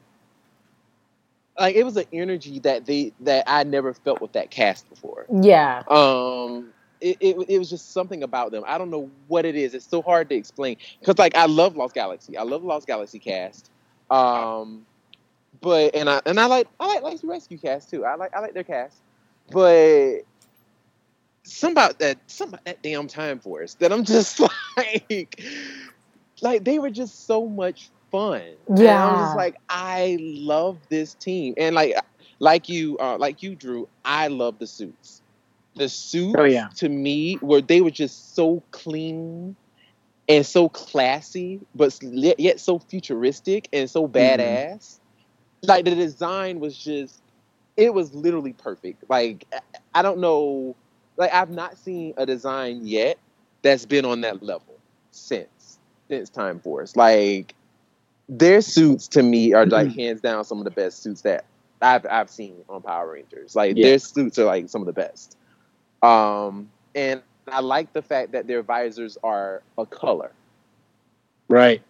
like it was an energy that they that I never felt with that cast before. Yeah. Um. It, it it was just something about them. I don't know what it is. It's so hard to explain because like I love Lost Galaxy. I love Lost Galaxy cast. Um. But and I and I like I like Lightspeed Rescue cast too. I like I like their cast. But some about that some about that damn Time Force that I'm just like like they were just so much fun. Yeah. And I'm just like, I love this team. And like like you uh, like you Drew, I love the suits. The suits oh, yeah. to me were they were just so clean and so classy, but yet so futuristic and so badass. Mm. Like the design was just it was literally perfect. Like I don't know Like, I've not seen a design yet that's been on that level since, since Time Force. Like, their suits, to me, are, like, hands down some of the best suits that I've I've seen on Power Rangers. Like, yeah. Their suits are, like, some of the best. Um, and I like the fact that their visors are a color. Right.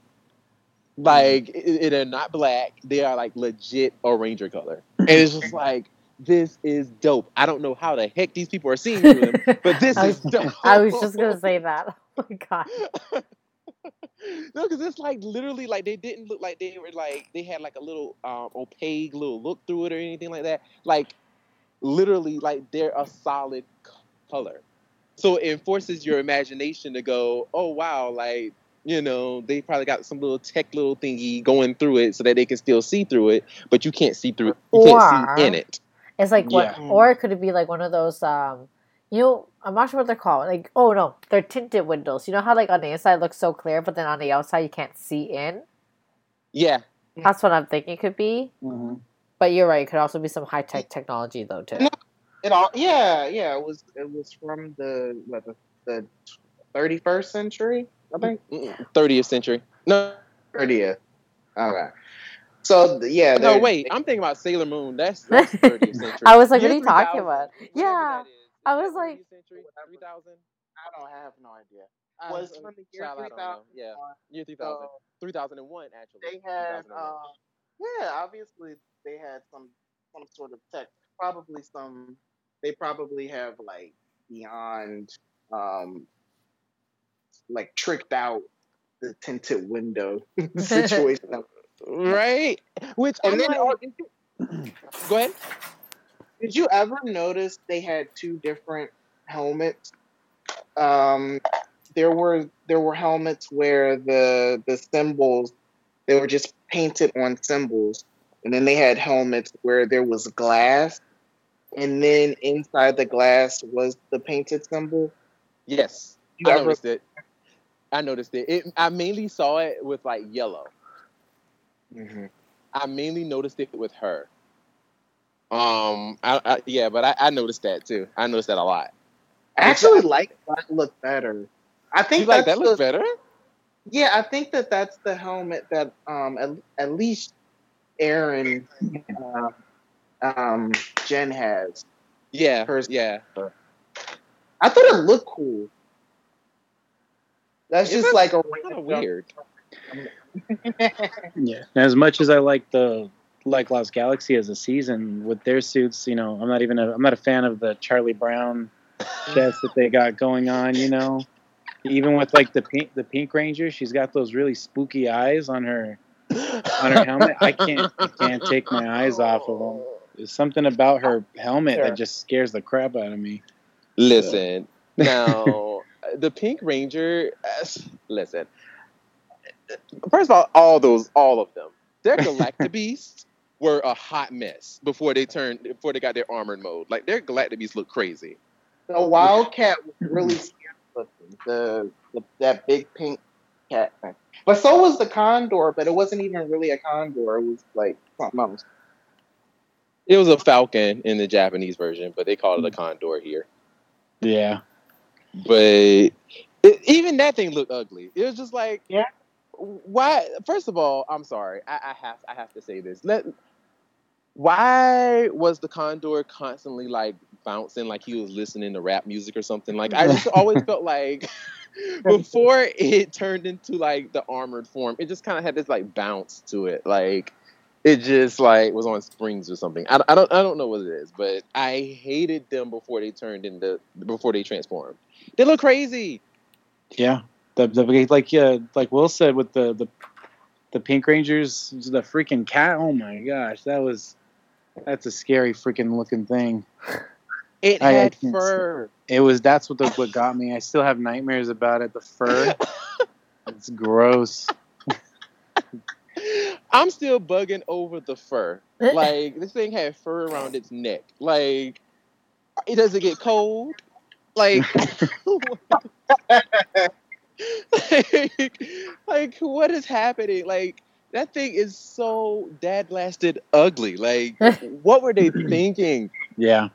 Like, it, it, they're not black. They are, like, legit a Ranger color. And it's just, like... This is dope. I don't know how the heck these people are seeing through them, but this was, is dope. I was just going to say that. Oh, my God. No, because it's like literally like they didn't look like they were like they had like a little um, opaque little look through it or anything like that. Like literally like they're a solid color. So it forces your imagination to go, oh, wow, like, you know, they probably got some little tech little thingy going through it so that they can still see through it, but you can't see through it. You can't or... see in it. It's like what, yeah. Or it could be like one of those, um, you know, I'm not sure what they're called. Like, oh no, they're tinted windows. You know how like on the inside it looks so clear, but then on the outside you can't see in. Yeah, that's what I'm thinking it could be. Mm-hmm. But you're right; it could also be some high tech technology though too. It all, yeah, yeah. It was it was from the what the the thirty-first century, I think. thirtieth century. No, thirtieth. Okay. So, yeah. No, wait. I'm thinking about Sailor Moon. That's, that's thirtieth century. I was like, what are you talking about? Yeah. I was like... three thousand? I don't have no idea. Was well, from the year three thousand. Yeah, year three thousand. So three thousand one, actually. They had... Uh, yeah, obviously, they had some some sort of tech. Probably some... They probably have, like, beyond... Um, like, tricked out the tinted window situation. Right, which and then like, go ahead. Did you ever notice they had two different helmets? Um, there were there were helmets where the the symbols they were just painted on symbols, and then they had helmets where there was glass, and then inside the glass was the painted symbol. Yes, you I ever- noticed it. I noticed it. it. I mainly saw it with like yellow. Mm-hmm. I mainly noticed it with her. Um, I, I, yeah, but I, I noticed that too. I noticed that a lot. I actually like that look better. I think you like that looks better. Yeah, I think that that's the helmet that um at, at least Aaron, uh, um, Jen has. Yeah, hers. Yeah, I thought it looked cool. That's it's just like a kind of weird. Yeah. As much as I like the like Lost Galaxy as a season with their suits, you know, I'm not even a, I'm not a fan of the Charlie Brown chest that they got going on. You know, even with like the pink the Pink Ranger, she's got those really spooky eyes on her on her helmet. I can't I can't take my eyes off of them. There's something about her helmet that just scares the crap out of me. Listen, so. Now the Pink Ranger. Listen. First of all, all those, all of them, their Galactabeasts were a hot mess before they turned, before they got their armored mode. Like their Galactabeasts look crazy. The Wildcat was really scary looking. The, the that big pink cat thing. But so was the Condor. But it wasn't even really a Condor. It was like something else. It was a Falcon in the Japanese version, but they called it a Condor here. Yeah, but It, even that thing looked ugly. It was just like, yeah. Why? First of all, I'm sorry. I, I have I have to say this. Let, why was the Condor constantly like bouncing, like he was listening to rap music or something? Like I just always felt like before it turned into like the armored form, it just kind of had this like bounce to it, like. It just like was on springs or something. I, I don't I don't know what it is, but I hated them before they turned into before they transformed. They look crazy. Yeah, the, the like yeah, like Will said with the, the the Pink Rangers, the freaking cat. Oh my gosh, that was that's a scary freaking looking thing. It I, had I fur. It was that's what the, what got me. I still have nightmares about it. The fur. It's gross. I'm still bugging over the fur. Like, this thing had fur around its neck. Like, it doesn't get cold. Like, like, like, what is happening? Like, that thing is so dad-blasted ugly. Like, what were they thinking? Yeah.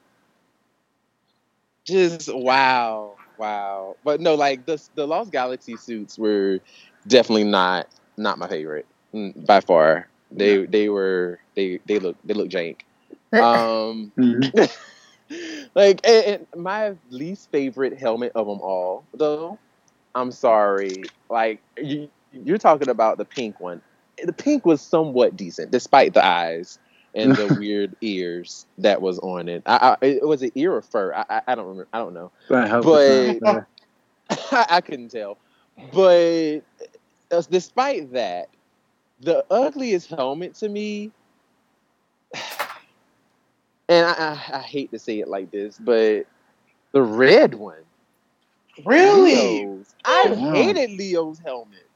Just, wow. Wow. But no, like, the, the Lost Galaxy suits were definitely not, not my favorite. By far, they they were they they look they look jank. Um, like and, and my least favorite helmet of them all, though. I'm sorry, like you, you're talking about the pink one. The pink was somewhat decent, despite the eyes and the weird ears that was on it. I, I it was it ear or fur? I, I I don't remember. I don't know. I but not, I, I couldn't tell. But uh, despite that. The ugliest helmet to me, and I, I, I hate to say it like this, but the red one. Really? Leo's. I wow. hated Leo's helmet.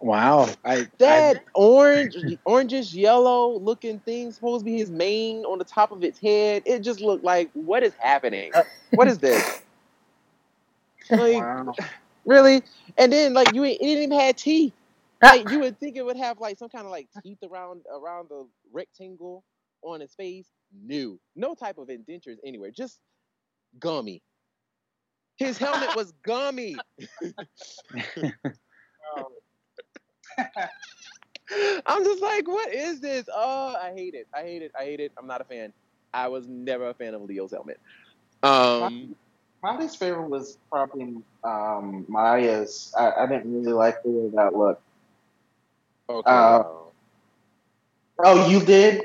Wow. I, that I, orange, orangish yellow looking thing supposed to be his mane on the top of its head. It just looked like, what is happening? What is this? Like, wow. Really? And then, like, you ain't, it didn't even have teeth. Like, you would think it would have, like, some kind of, like, teeth around around the rectangle on its face. No. No type of indentures anywhere. Just gummy. His helmet was gummy. I'm just like, what is this? Oh, I hate it. I hate it. I hate it. I'm not a fan. I was never a fan of Leo's helmet. Um... My least favorite was probably um, Maya's. I, I didn't really like the way that looked. Okay. Uh, oh, you did?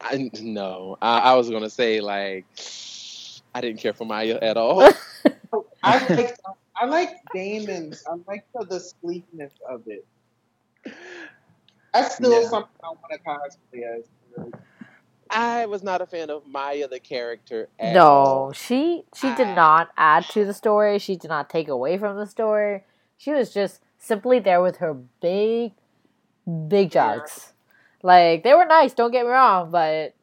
I, no. I, I was going to say, like, I didn't care for Maya at all. I like I like Damon's. I like the, the sleekness of it. That's still yeah. something I want to cosplay as. Really. I was not a fan of Maya, the character, at no, all. she she I, did not add to the story. She did not take away from the story. She was just simply there with her big, big jugs. Like, they were nice, don't get me wrong, but...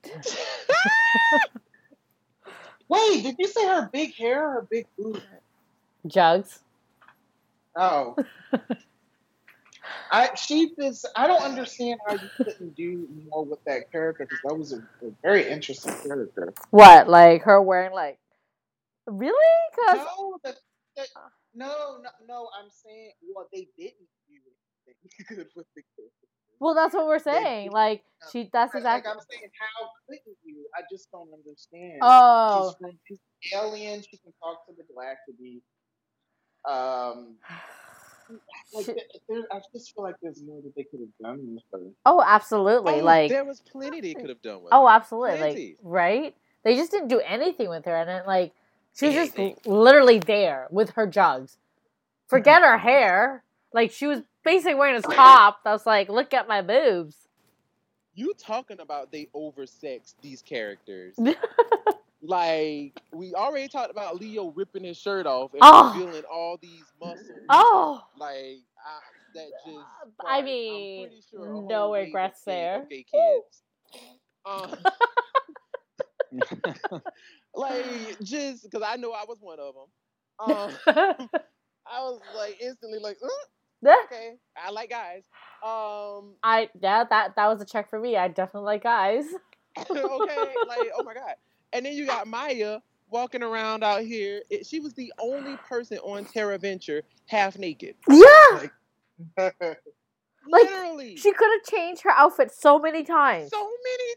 Wait, did you say her big hair or her big boobs? Jugs. Oh. I she is. I don't understand how you couldn't do more with that character because that was a, a very interesting character. What, like her wearing like really? Cause... No, the, the, no, no, no. I'm saying, well, they didn't do anything good with the character. Well, that's what we're saying. Like no. she, that's exactly. Like, I'm saying, how couldn't you? I just don't understand. Oh, she's, she's an alien. She can talk to the Galactic. Um. Like, there, there, I just feel like there's more that they could have done with her. Oh, absolutely! Oh, like there was plenty they could have done with. Oh, her. absolutely! Plenty. Like right, they just didn't do anything with her, and then like she's just literally there with her jugs. Forget her hair. Like she was basically wearing a top that was like, "Look at my boobs." You talking about they oversexed these characters? Like we already talked about Leo ripping his shirt off and oh. revealing all these muscles. Oh, like I, that just. I like, mean, sure no regrets there. Okay, kids. Um, like just because I know I was one of them. Um, I was like instantly like, uh, okay, I like guys. Um, I yeah that that was a check for me. I definitely like guys. Okay, like oh my god. And then you got Maya, walking around out here. It, she was the only person on Terra Venture half naked. Yeah. Like, like literally. She could have changed her outfit so many times. So many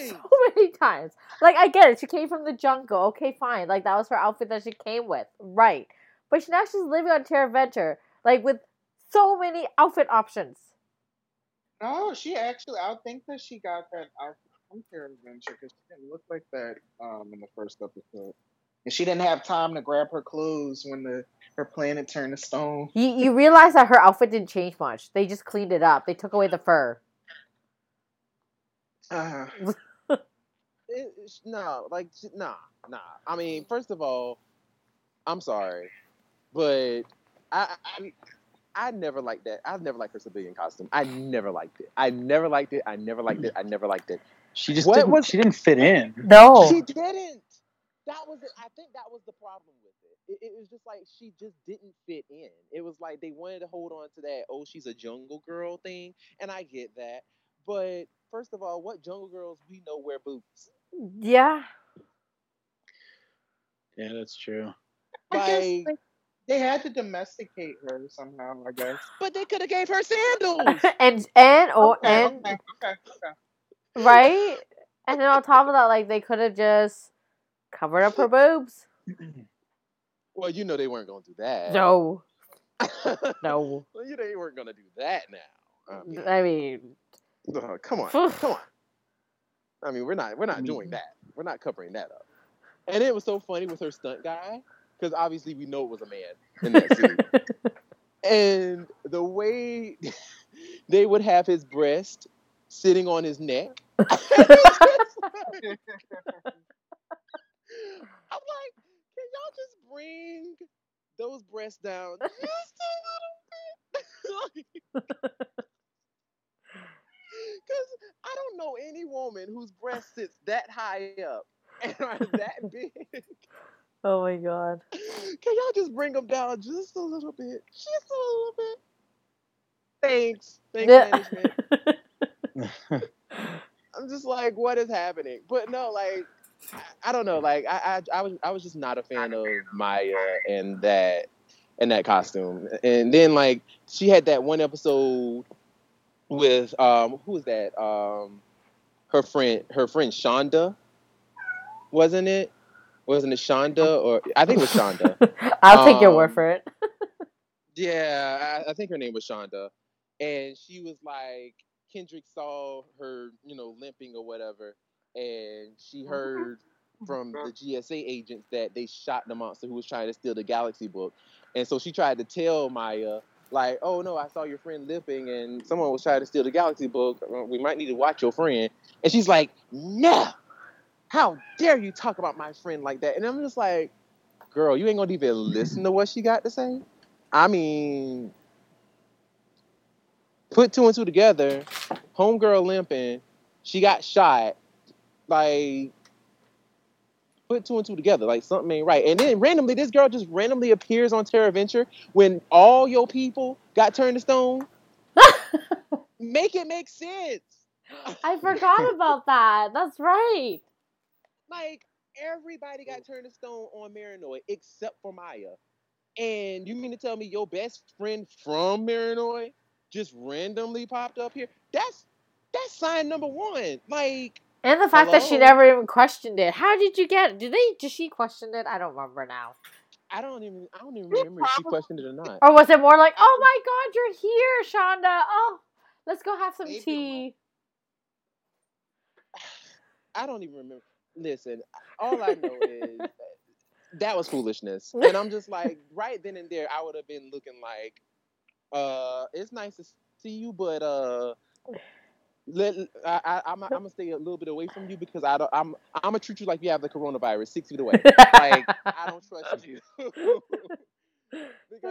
times. So many times. Like, I get it. She came from the jungle. Okay, fine. Like, that was her outfit that she came with. Right. But she, now she's living on Terra Venture. Like, with so many outfit options. No, she actually, I think that she got that outfit from Terra Venture because she didn't look like that um, in the first episode. And she didn't have time to grab her clothes when the her planet turned to stone. You, you realize that her outfit didn't change much. They just cleaned it up. They took away the fur. Uh, it, no, like, nah, nah. I mean, first of all, I'm sorry, but I... I I never liked that. I've never liked her civilian costume. I never liked it. I never liked it. I never liked it. I never liked it. She just what didn't, was, she didn't fit in. No. She didn't. That was it. I think that was the problem with it. it. It was just like she just didn't fit in. It was like they wanted to hold on to that, oh, she's a jungle girl thing. And I get that. But first of all, what jungle girls we know wear boots? Yeah. Yeah, that's true. Like... They had to domesticate her somehow, I guess. But they could have gave her sandals. and and or okay, and okay, okay, okay. Right? And then on top of that, like they could have just covered up her boobs. Well, you know they weren't gonna do that. No. No. Well, you know they weren't gonna do that now. I mean, I mean uh, come on. Come on. I mean, we're not we're not doing that. We're not covering that up. And it was so funny with her stunt guy. Because obviously we know it was a man in that scene. And the way they would have his breast sitting on his neck. I'm like, can y'all just bring those breasts down just a little bit? Because I don't know any woman whose breast sits that high up and are that big. Oh my god! Can y'all just bring them down just a little bit? Just a little bit. Thanks, thanks, management. I'm just like, what is happening? But no, like, I, I don't know. Like, I, I, I was, I was just not a fan of Maya and that, and that costume. And then like, she had that one episode with um, who was that? Um, her friend, her friend Shondra, wasn't it? Wasn't it Shondra? Or I think it was Shondra. I'll um, take your word for it. Yeah, I, I think her name was Shondra. And she was like, Kendrix saw her, you know, limping or whatever. And she heard from the G S A agents that they shot the monster who was trying to steal the Galaxy book. And so she tried to tell Maya, like, oh, no, I saw your friend limping and someone was trying to steal the Galaxy book. We might need to watch your friend. And she's like, no. How dare you talk about my friend like that? And I'm just like, girl, you ain't gonna even listen to what she got to say? I mean, put two and two together, homegirl limping, she got shot. Like, put two and two together, like something ain't right. And then randomly, this girl just randomly appears on Terra Venture when all your people got turned to stone. Make it make sense. I forgot about that. That's right. Like, everybody got turned to stone on Marinoid except for Maya. And you mean to tell me your best friend from Marinoid just randomly popped up here? That's that's sign number one. Like, and the fact hello? That she never even questioned it. How did you get it? Did they? Did she question it? I don't remember now. I don't even. I don't even remember if she questioned it or not. Or was it more like, "Oh my God, you're here, Shondra. Oh, let's go have some Maybe tea." I don't even remember. Listen, all I know is that was foolishness. And I'm just like, right then and there, I would have been looking like, uh, it's nice to see you, but uh, let, I, I, I'm, I'm gonna stay a little bit away from you because I don't, I'm, I'm gonna treat you like you have the coronavirus, six feet away. Like, I don't trust you. Because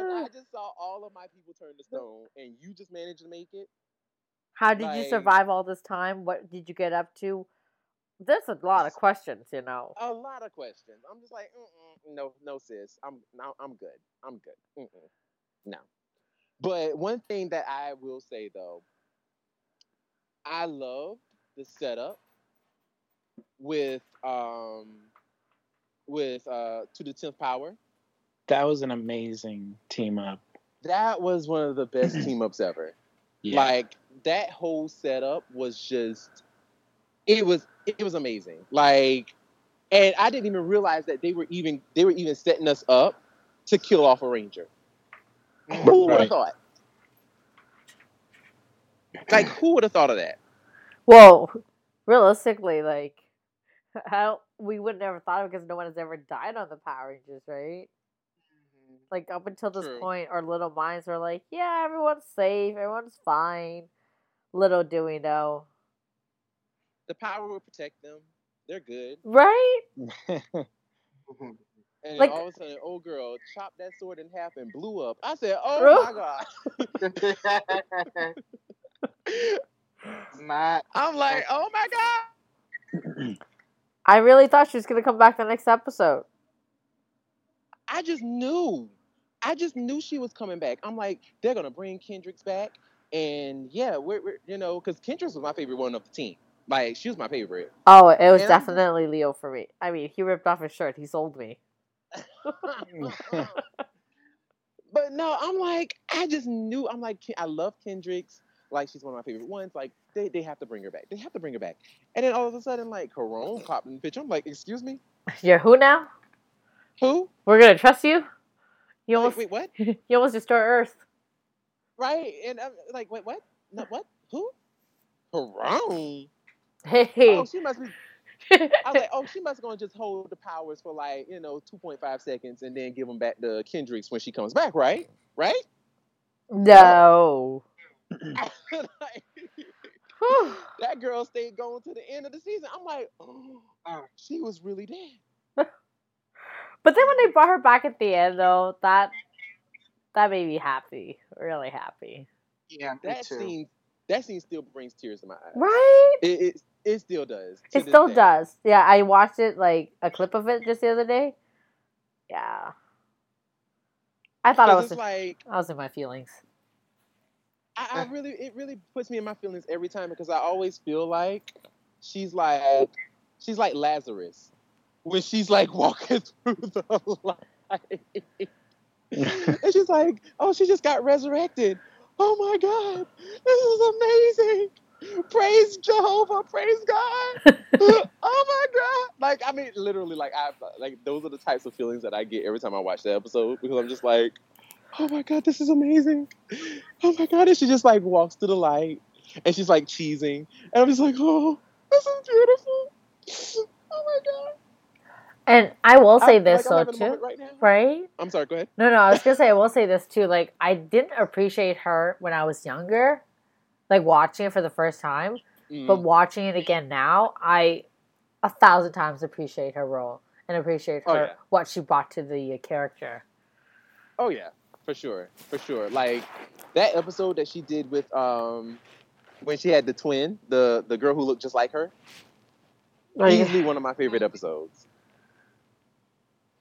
I just saw all of my people turn to stone, and you just managed to make it. How did like, you survive all this time? What did you get up to? There's a lot of questions, you know. A lot of questions. I'm just like, mm-mm, no, no, sis. I'm, no, I'm good. I'm good. Mm-mm. No. But one thing that I will say though, I loved the setup with um with uh, to the tenth power. That was an amazing team up. That was one of the best team ups ever. Yeah. Like that whole setup was just, it was it was amazing. Like, and I didn't even realize that they were even they were even setting us up to kill off a Ranger. Who would have thought? Like, who would have thought of that? Well, realistically, like, how we would never thought of it because no one has ever died on the Power Rangers, right? Mm-hmm. Like, up until this True. point, our little minds were like, yeah, everyone's safe, everyone's fine. Little do we know. The power will protect them. They're good. Right? And like, all of a sudden, old girl chopped that sword in half and blew up. I said, oh, my God. My, I'm like, oh my God. I really thought she was going to come back the next episode. I just knew. I just knew she was coming back. I'm like, they're going to bring Kendrix back. And yeah, we're, we're you know, because Kendrix was my favorite one of the team. Like, she was my favorite. Oh, it was and definitely I'm, Leo for me. I mean, he ripped off his shirt. He sold me. But no, I'm like, I just knew. I'm like, I love Kendrix. Like, she's one of my favorite ones. Like, they, they have to bring her back. They have to bring her back. And then all of a sudden, like, Corone popped in the picture. I'm like, excuse me? You're who now? Who? We're going to trust you? You almost, wait, wait, what? You almost destroyed Earth. Right. And I'm like, wait, what? No, what? Who? Corone? Hey. Oh, she must be. I was like, oh, she must going to just hold the powers for, like, you know, two point five seconds and then give them back to Kendrix when she comes back, right? Right? No. Like, that girl stayed going to the end of the season. I'm like, oh, she was really dead. But then when they brought her back at the end, though, that that made me happy, really happy. Yeah, me that too. Scene, that scene still brings tears to my eyes. Right? It it, it still does. It still day. does. Yeah, I watched it like a clip of it just the other day. Yeah, I thought I was in, like I was in my feelings. I, I really, it really puts me in my feelings every time because I always feel like she's like, she's like Lazarus when she's like walking through the light. And she's like, oh, she just got resurrected. Oh my God, this is amazing. Praise Jehovah, praise God. Oh my God. Like, I mean, literally, like, I, like, those are the types of feelings that I get every time I watch that episode because I'm just like, oh my God, this is amazing. Oh my God. And she just like walks to the light and she's like cheesing. And I'm just like, oh, this is beautiful. Oh my God. And I will say I, this like, though too. Right, right? I'm sorry, go ahead. No, no, I was going to say, I will say this too. Like, I didn't appreciate her when I was younger, like watching it for the first time, mm. but watching it again now, I a thousand times appreciate her role and appreciate her, oh, yeah. what she brought to the character. Oh yeah. For sure, for sure. Like, that episode that she did with, um, when she had the twin, the, the girl who looked just like her, oh, easily yeah. one of my favorite episodes.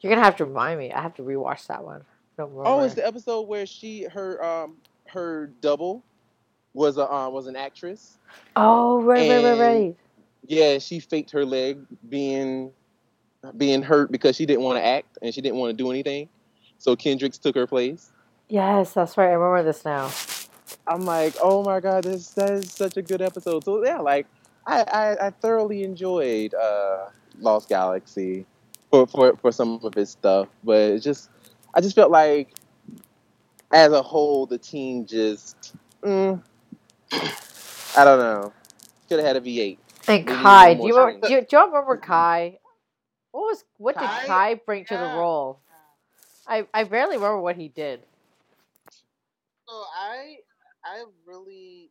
You're going to have to remind me. I have to rewatch that one. Don't remember. Oh, it's the episode where she, her um, her double was a uh, was an actress. Oh, right, and, right, right, right. Yeah, she faked her leg being being hurt because she didn't want to act and she didn't want to do anything. So Kendrix took her place. Yes, that's right. I remember this now. I'm like, oh my God, this that is such a good episode. So yeah, like I, I, I thoroughly enjoyed uh, Lost Galaxy for, for, for some of its stuff, but it just I just felt like as a whole the team just mm, I don't know, could have had a V eight. And Kai, do you remember, do you remember Kai? What was what Kai? did Kai bring yeah. to the role? I, I barely remember what he did. So I I really,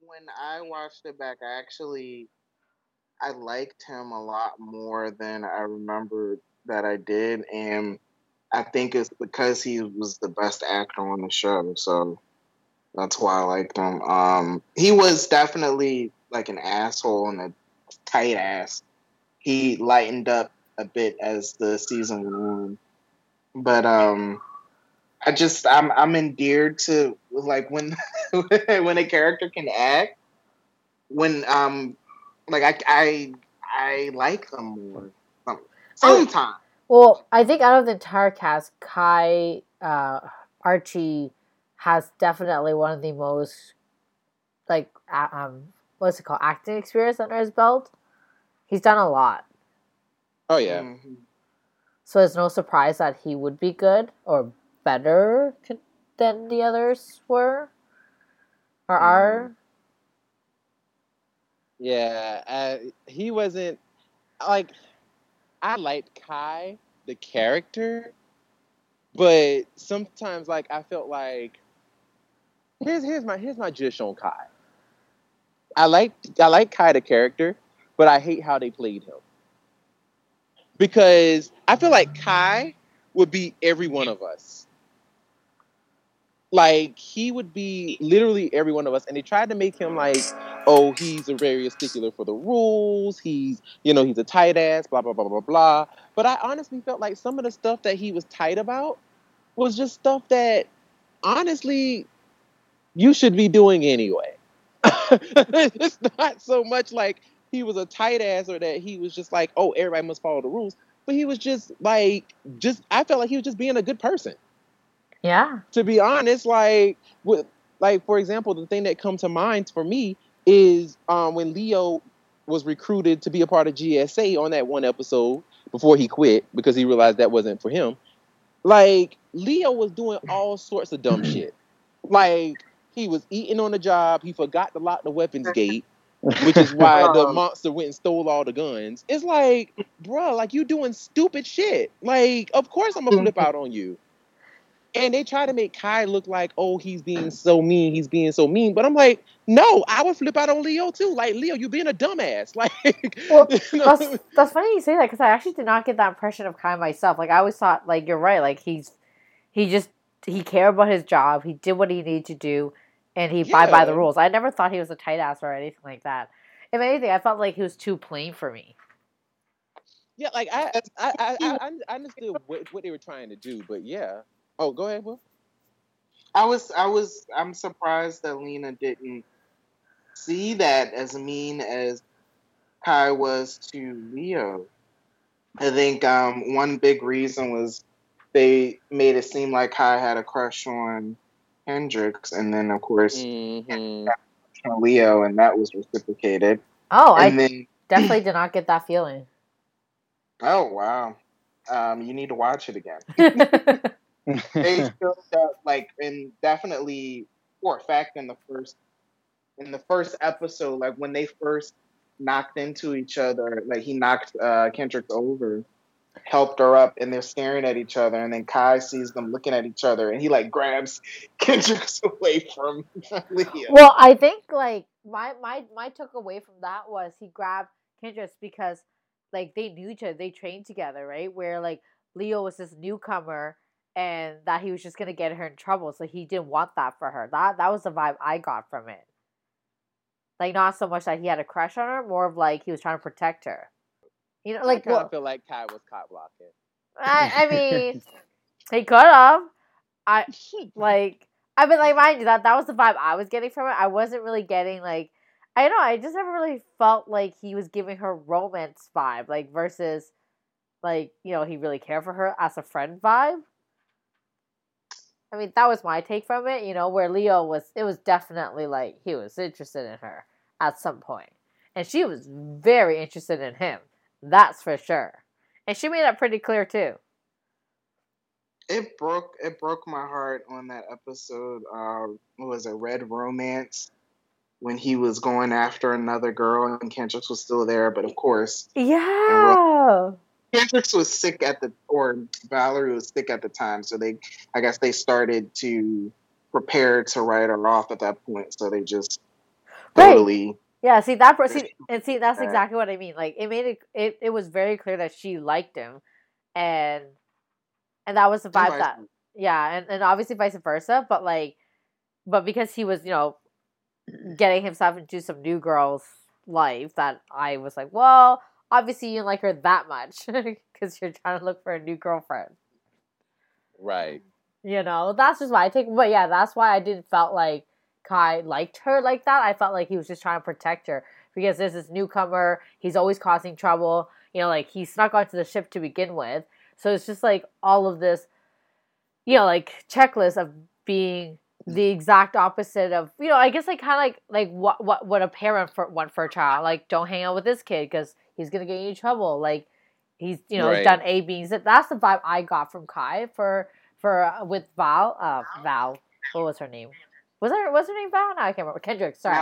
when I watched it back, I actually, I liked him a lot more than I remembered that I did. And I think it's because he was the best actor on the show. So that's why I liked him. Um, he was definitely like an asshole and a tight ass. He lightened up a bit as the season went on. But um, I just I'm I'm endeared to like when when a character can act, when um like I I I like them more sometimes. Oh, Well, I think out of the entire cast, Kai, uh, Archie has definitely one of the most, like, um, what's it called, acting experience under his belt. He's done a lot. Oh, yeah. Mm-hmm. So it's no surprise that he would be good or better than the others were or mm. are. Yeah, uh, he wasn't, like, I liked Kai, the character, but sometimes, like, I felt like, here's here's my here's my gist on Kai. I like I like Kai, the character, but I hate how they played him. Because I feel like Kai would be every one of us. Like, he would be literally every one of us. And they tried to make him like, oh, he's a very stickler for the rules. He's, you know, he's a tight ass, blah, blah, blah, blah, blah. But I honestly felt like some of the stuff that he was tight about was just stuff that, honestly, you should be doing anyway. It's not so much like he was a tight ass or that he was just like, oh, everybody must follow the rules. But he was just like, just, I felt like he was just being a good person. Yeah. To be honest, like, with, like for example, the thing that comes to mind for me is um, when Leo was recruited to be a part of G S A on that one episode before he quit because he realized that wasn't for him. Like, Leo was doing all sorts of dumb shit. Like, he was eating on the job. He forgot to lock the weapons gate, which is why the monster went and stole all the guns. It's like, bro, like, you doing stupid shit. Like, of course I'm going to flip out on you. And they try to make Kai look like, oh, he's being so mean, he's being so mean. But I'm like, no, I would flip out on Leo, too. Like, Leo, you're being a dumbass. Like, well, you know? that's, that's funny you say that, because I actually did not get that impression of Kai myself. Like, I always thought, like, you're right. Like, he's, he just, he cared about his job. He did what he needed to do, and he yeah. abided by the rules. I never thought he was a tight ass or anything like that. If anything, I felt like he was too plain for me. Yeah, like, I I, I, I, I understood what, what they were trying to do, but yeah. Oh, go ahead, Will. I was, I was, I'm surprised that Lena didn't see that as mean as Kai was to Leo. I think um, one big reason was they made it seem like Kai had a crush on Kendrix, and then of course mm-hmm. Leo, and that was reciprocated. Oh, and I then... definitely did not get that feeling. Oh wow, um, you need to watch it again. They showed up, like, and definitely for a fact in the first in the first episode, like when they first knocked into each other, like he knocked uh, Kendrix over, helped her up, and they're staring at each other, and then Kai sees them looking at each other, and he like grabs Kendrix away from Leo. Well, I think like my my my took away from that was he grabbed Kendrix because like they knew each other, they trained together, right? Where like Leo was this newcomer. And that he was just going to get her in trouble. So he didn't want that for her. That that was the vibe I got from it. Like, not so much that he had a crush on her. More of, like, he was trying to protect her. You know, like... I kind well, of feel like Kai was caught blocking. I, I mean, he could have. I, like... I mean, like, mind you, that, that was the vibe I was getting from it. I wasn't really getting, like... I don't know. I just never really felt like he was giving her romance vibe. Like, versus, like, you know, he really cared for her as a friend vibe. I mean, that was my take from it, you know, where Leo was, it was definitely like he was interested in her at some point. And she was very interested in him. That's for sure. And she made that pretty clear, too. It broke it broke my heart on that episode. Uh, what was it, Red Romance? When he was going after another girl and Kendrix was still there. But of course. Yeah. Kendrix was sick at the, or Valerie was sick at the time, so they, I guess they started to prepare to write her off at that point, so they just right. totally... Yeah, see, that, see, and see, that's exactly what I mean. Like, it made it, it, it was very clear that she liked him, and and that was the vibe that, yeah, and, and obviously vice versa, but like, but because he was, you know, getting himself into some new girl's life, that I was like, well... Obviously, you didn't like her that much because you're trying to look for a new girlfriend. Right. You know, that's just why I think... But yeah, that's why I didn't felt like Kai liked her like that. I felt like he was just trying to protect her because there's this newcomer. He's always causing trouble. You know, like, he snuck onto the ship to begin with. So it's just like all of this, you know, like checklist of being the exact opposite of, you know, I guess like kind of like like what what what a parent for want for a child. Like, don't hang out with this kid because he's gonna get you in trouble. Like, he's, you know, right. done A, B, Z. That's the vibe I got from Kai for for uh, with Val. Uh, Val, what was her name? Was her was her name Val? No, I can't remember. Kendrix. Sorry,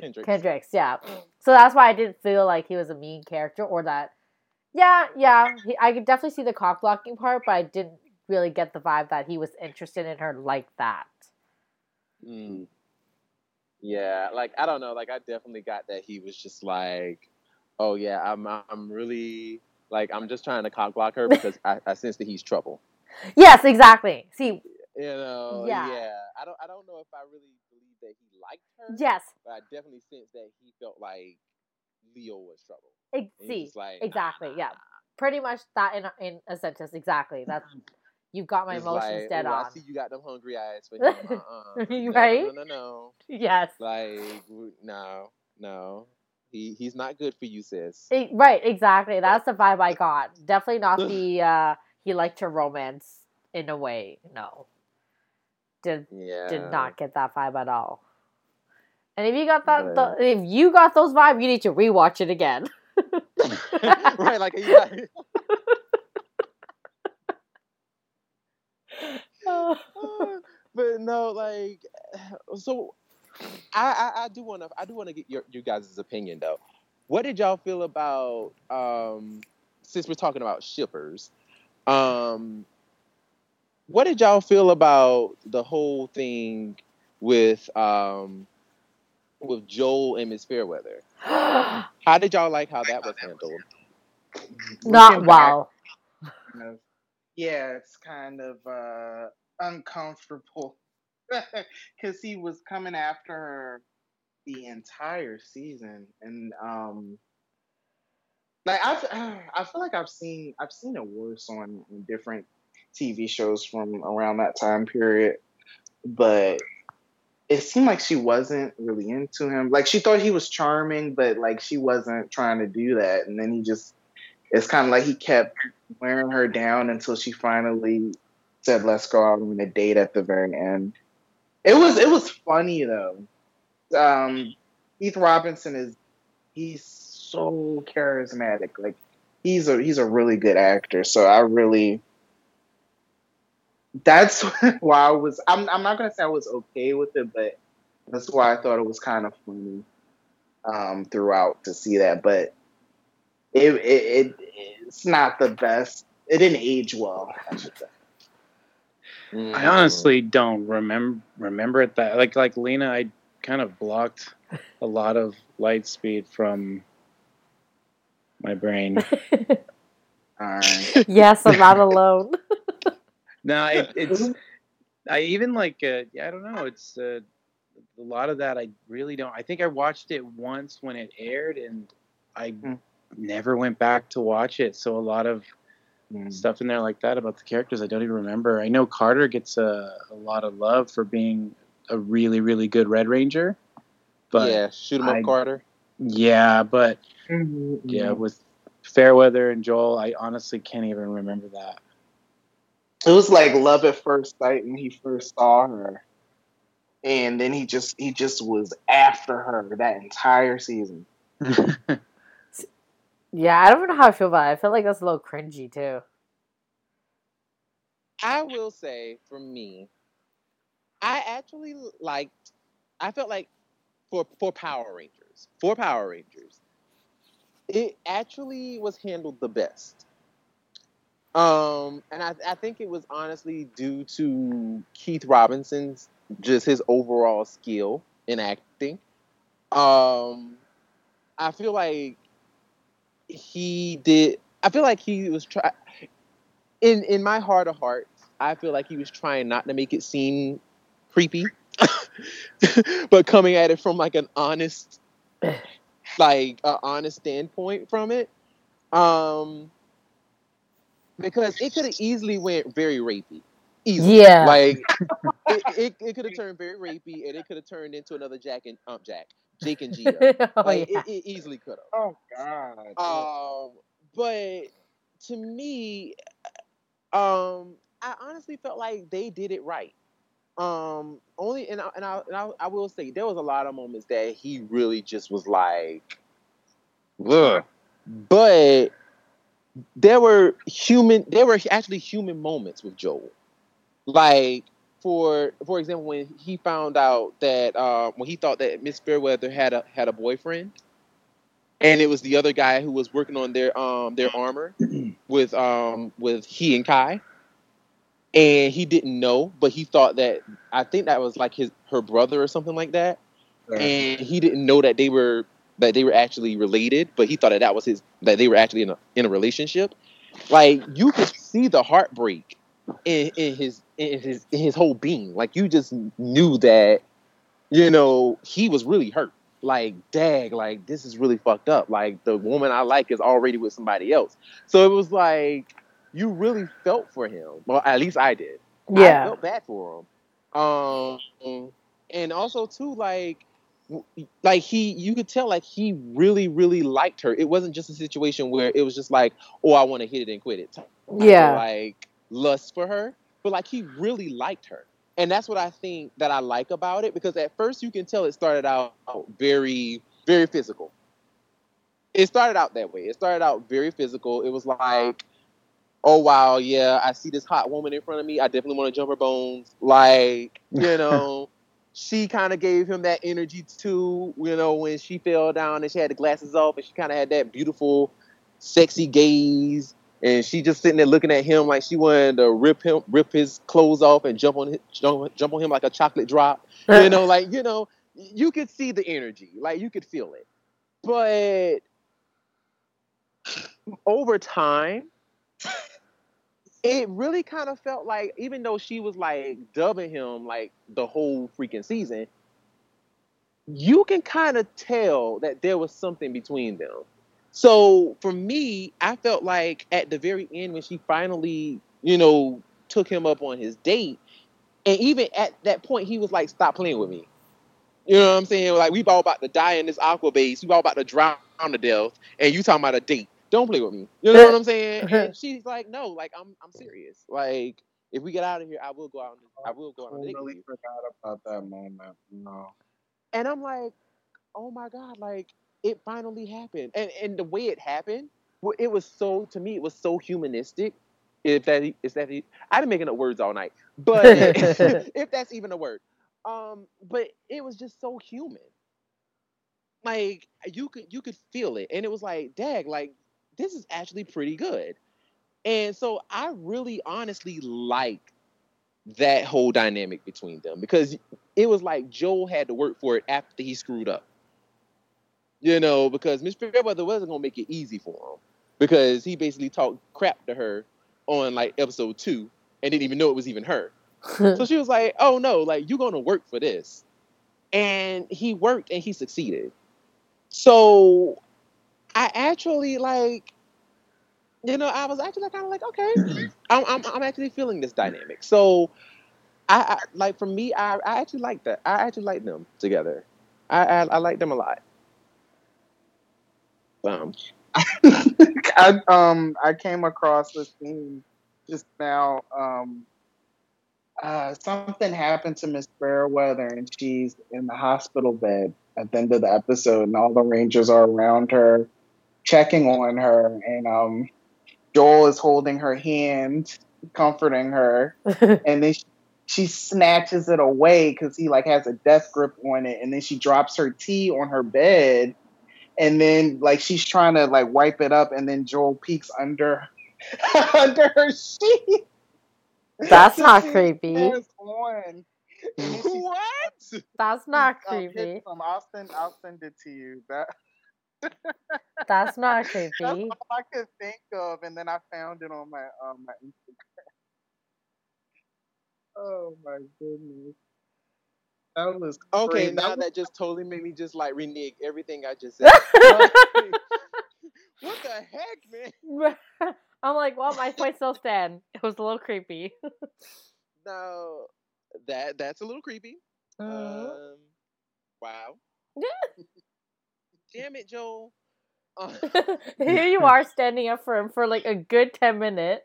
Kendrix. Kendrix. Yeah. So that's why I didn't feel like he was a mean character or that. Yeah, yeah. He, I could definitely see the cock blocking part, but I didn't really get the vibe that he was interested in her like that. Mm. Yeah, like, I don't know. Like, I definitely got that he was just like, oh, yeah, I'm I'm really, like, I'm just trying to cock block her because I, I sense that he's trouble. Yes, exactly. See. You know, yeah. yeah. I don't I don't know if I really believe that he liked her. Yes. But I definitely sense that he felt like Leo was trouble. Ex- see, like, exactly, nah, nah, nah. yeah. Pretty much that in, in a sentence, exactly. That's you've got my he's emotions like, dead oh, on. I see you got them hungry eyes for him. Uh-uh. Right? No, no, no, no. Yes. Like, no, no. He He's not good for you, sis. It, right, exactly. That's the vibe I got. Definitely not the, uh, he liked her romance in a way. No. Did yeah. did not get that vibe at all. And if you got that, right. th- if you got those vibes, you need to rewatch it again. Right, like yeah. uh, but no, like, so I, I, I do want to I do want to get your you guys' opinion though. What did y'all feel about um, since we're talking about shippers? Um, what did y'all feel about the whole thing with um, with Joel and Miss Fairweather? How did y'all like how that was handled? Not wow. Yeah, it's kind of uh, uncomfortable because he was coming after her the entire season, and um, like I, I feel like I've seen I've seen it worse on different T V shows from around that time period, but it seemed like she wasn't really into him. Like, she thought he was charming, but like she wasn't trying to do that. And then he just, it's kind of like he kept wearing her down until she finally said, let's go out on a date at the very end. It was, it was funny though. Um, Heath Robinson is, he's so charismatic. Like, he's a, he's a really good actor. So I really, That's why I was. I'm. I'm not gonna say I was okay with it, but that's why I thought it was kind of funny um, throughout to see that. But it, it, it it's not the best. It didn't age well, I should say. Mm. I honestly don't remember remember it that like like Lena. I kind of blocked a lot of Lightspeed from my brain. All right. Yes, I'm not alone. No, it, it's, I even like, uh, I don't know, it's uh, a lot of that I really don't, I think I watched it once when it aired and I mm. never went back to watch it. So a lot of mm. stuff in there like that about the characters I don't even remember. I know Carter gets a, a lot of love for being a really, really good Red Ranger. But yeah, shoot him I, up, Carter. Yeah, but mm-hmm. yeah, with Fairweather and Joel, I honestly can't even remember that. It was like love at first sight when he first saw her, and then he just he just was after her that entire season. Yeah, I don't know how I feel about it. I feel like that's a little cringy too. I will say, for me, I actually liked. I felt like for for Power Rangers, for Power Rangers, it actually was handled the best. Um, and I, I think it was honestly due to Keith Robinson's, just his overall skill in acting. Um, I feel like he did, I feel like he was trying, in, in my heart of hearts, I feel like he was trying not to make it seem creepy, but coming at it from like an honest, like an honest standpoint from it. Um... Because it could have easily went very rapey. Easily. Yeah. Like, it, it, it could have turned very rapey, and it could have turned into another Jack and um, Jack. Jake and Gia. oh, like, yeah. it, it easily could have. Oh, God. Um, but to me, Um, I honestly felt like they did it right. Um, only and I, and I and I I will say there was a lot of moments that he really just was like, ugh. But there were human. There were actually human moments with Joel. Like for for example, when he found out that uh, when he thought that Miss Fairweather had a had a boyfriend, and it was the other guy who was working on their um their armor with um with he and Kai. And he didn't know, but he thought that, I think that was like his her brother or something like that. Right. And he didn't know that they were that they were actually related, but he thought that that was his that they were actually in a in a relationship. Like you could see the heartbreak in, in his in his in his whole being. Like you just knew that, you know, he was really hurt. Like, dag, like this is really fucked up. Like the woman I like is already with somebody else. So it was like, you really felt for him. Well, at least I did. Yeah. I felt bad for him. Um, and also, too, like, like he, you could tell, like, he really, really liked her. It wasn't just a situation where it was just like, oh, I want to hit it and quit it. Yeah. Or, like, lust for her. But, like, he really liked her. And that's what I think that I like about it. Because at first, you can tell it started out very, very physical. It started out that way. It started out very physical. It was like, oh, wow, yeah, I see this hot woman in front of me. I definitely want to jump her bones. Like, you know, she kind of gave him that energy, too, you know, when she fell down and she had the glasses off and she kind of had that beautiful, sexy gaze. And she just sitting there looking at him like she wanted to rip him, rip his clothes off and jump on his, jump, jump on him like a chocolate drop. You know, like, you know, you could see the energy. Like, you could feel it. But over time, it really kind of felt like, even though she was like dubbing him like the whole freaking season, you can kind of tell that there was something between them. So for me, I felt like at the very end when she finally, you know, took him up on his date, and even at that point, he was like, stop playing with me. You know what I'm saying? Like, we all about to die in this aqua base. We all about to drown to death. And you talking about a date. Don't play with me. You know what I'm saying? And she's like, no, like I'm, I'm serious. Like if we get out of here, I will go out. And, I will go out. I totally forgot about that moment. No. And I'm like, oh my god! Like it finally happened, and and the way it happened, it was so to me, it was so humanistic. If that is that, I've been making up words all night, but if that's even a word, um, but it was just so human. Like you could you could feel it, and it was like, dag, like. This is actually pretty good. And so I really honestly like that whole dynamic between them because it was like Joel had to work for it after he screwed up. You know, because Miss Fairweather wasn't going to make it easy for him because he basically talked crap to her on like episode two and didn't even know it was even her. So she was like, oh no, like you're going to work for this. And he worked and he succeeded. So I actually like, you know, I was actually kind of like, okay, I'm, I'm I'm actually feeling this dynamic. So, I, I like for me, I, I actually like that. I actually like them together. I I, I like them a lot. Um, I um I came across this theme just now. Um, uh, something happened to Miss Fairweather, and she's in the hospital bed at the end of the episode, and all the Rangers are around her, checking on her, and um, Joel is holding her hand, comforting her, and then she, she snatches it away because he like has a death grip on it, and then she drops her tea on her bed, and then like she's trying to like wipe it up, and then Joel peeks under under her sheet. That's not creepy. On. What? That's not creepy. I'll, I'll send. I'll send it to you. That. That's not creepy. That's all I could think of, and then I found it on my um my Instagram. Oh my goodness. That was okay. Crazy. Now that, was... that just totally made me just like renege everything I just said. What the heck, man? I'm like, well, my point still stands. It was a little creepy. No, that that's a little creepy. Uh-huh. Um, wow. Yeah. Damn it, Joel. Uh- Here you are standing up for him for like a good ten minutes.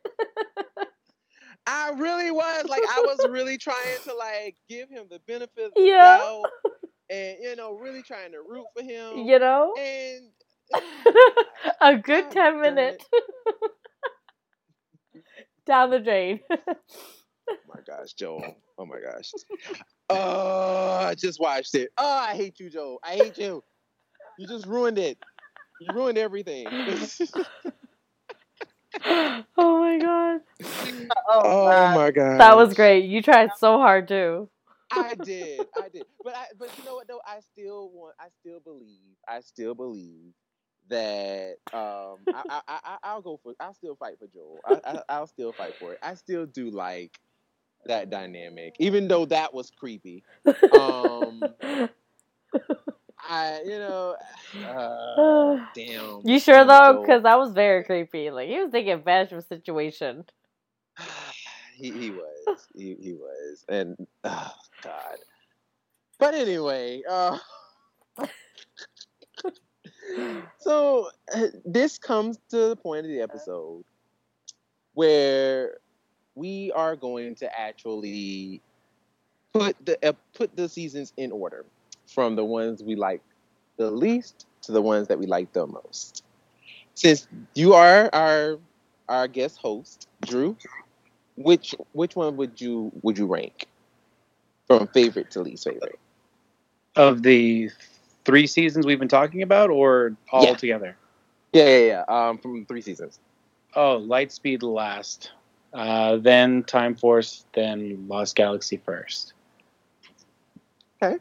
I really was. Like, I was really trying to, like, give him the benefit of the yeah. doubt. And, you know, really trying to root for him. You know? And a good oh, ten minutes down the drain. Oh my gosh, Joel. Oh my gosh. Oh, I just watched it. Oh, I hate you, Joel. I hate you. You just ruined it. You ruined everything. Oh my god. Oh, oh my god. That was great. You tried so hard too. I did. I did. But I but you know what though? I still want I still believe. I still believe that um I, I, I I'll go for I'll still fight for Joel. I, I I'll still fight for it. I still do like that dynamic, even though that was creepy. Um I, you know, uh, damn. You sure though? Because that was very creepy. Like, he was taking advantage of the situation. he, he was. He, he was. And, oh, God. But anyway, uh, so uh, this comes to the point of the episode where we are going to actually put the uh, put the seasons in order. From the ones we like the least to the ones that we like the most. Since you are our our guest host, Drew, which which one would you would you rank from favorite to least favorite of the three seasons we've been talking about, or all yeah. together? Yeah, yeah, yeah. Um, from three seasons. Oh, Lightspeed last, uh, then Time Force, then Lost Galaxy first. Okay.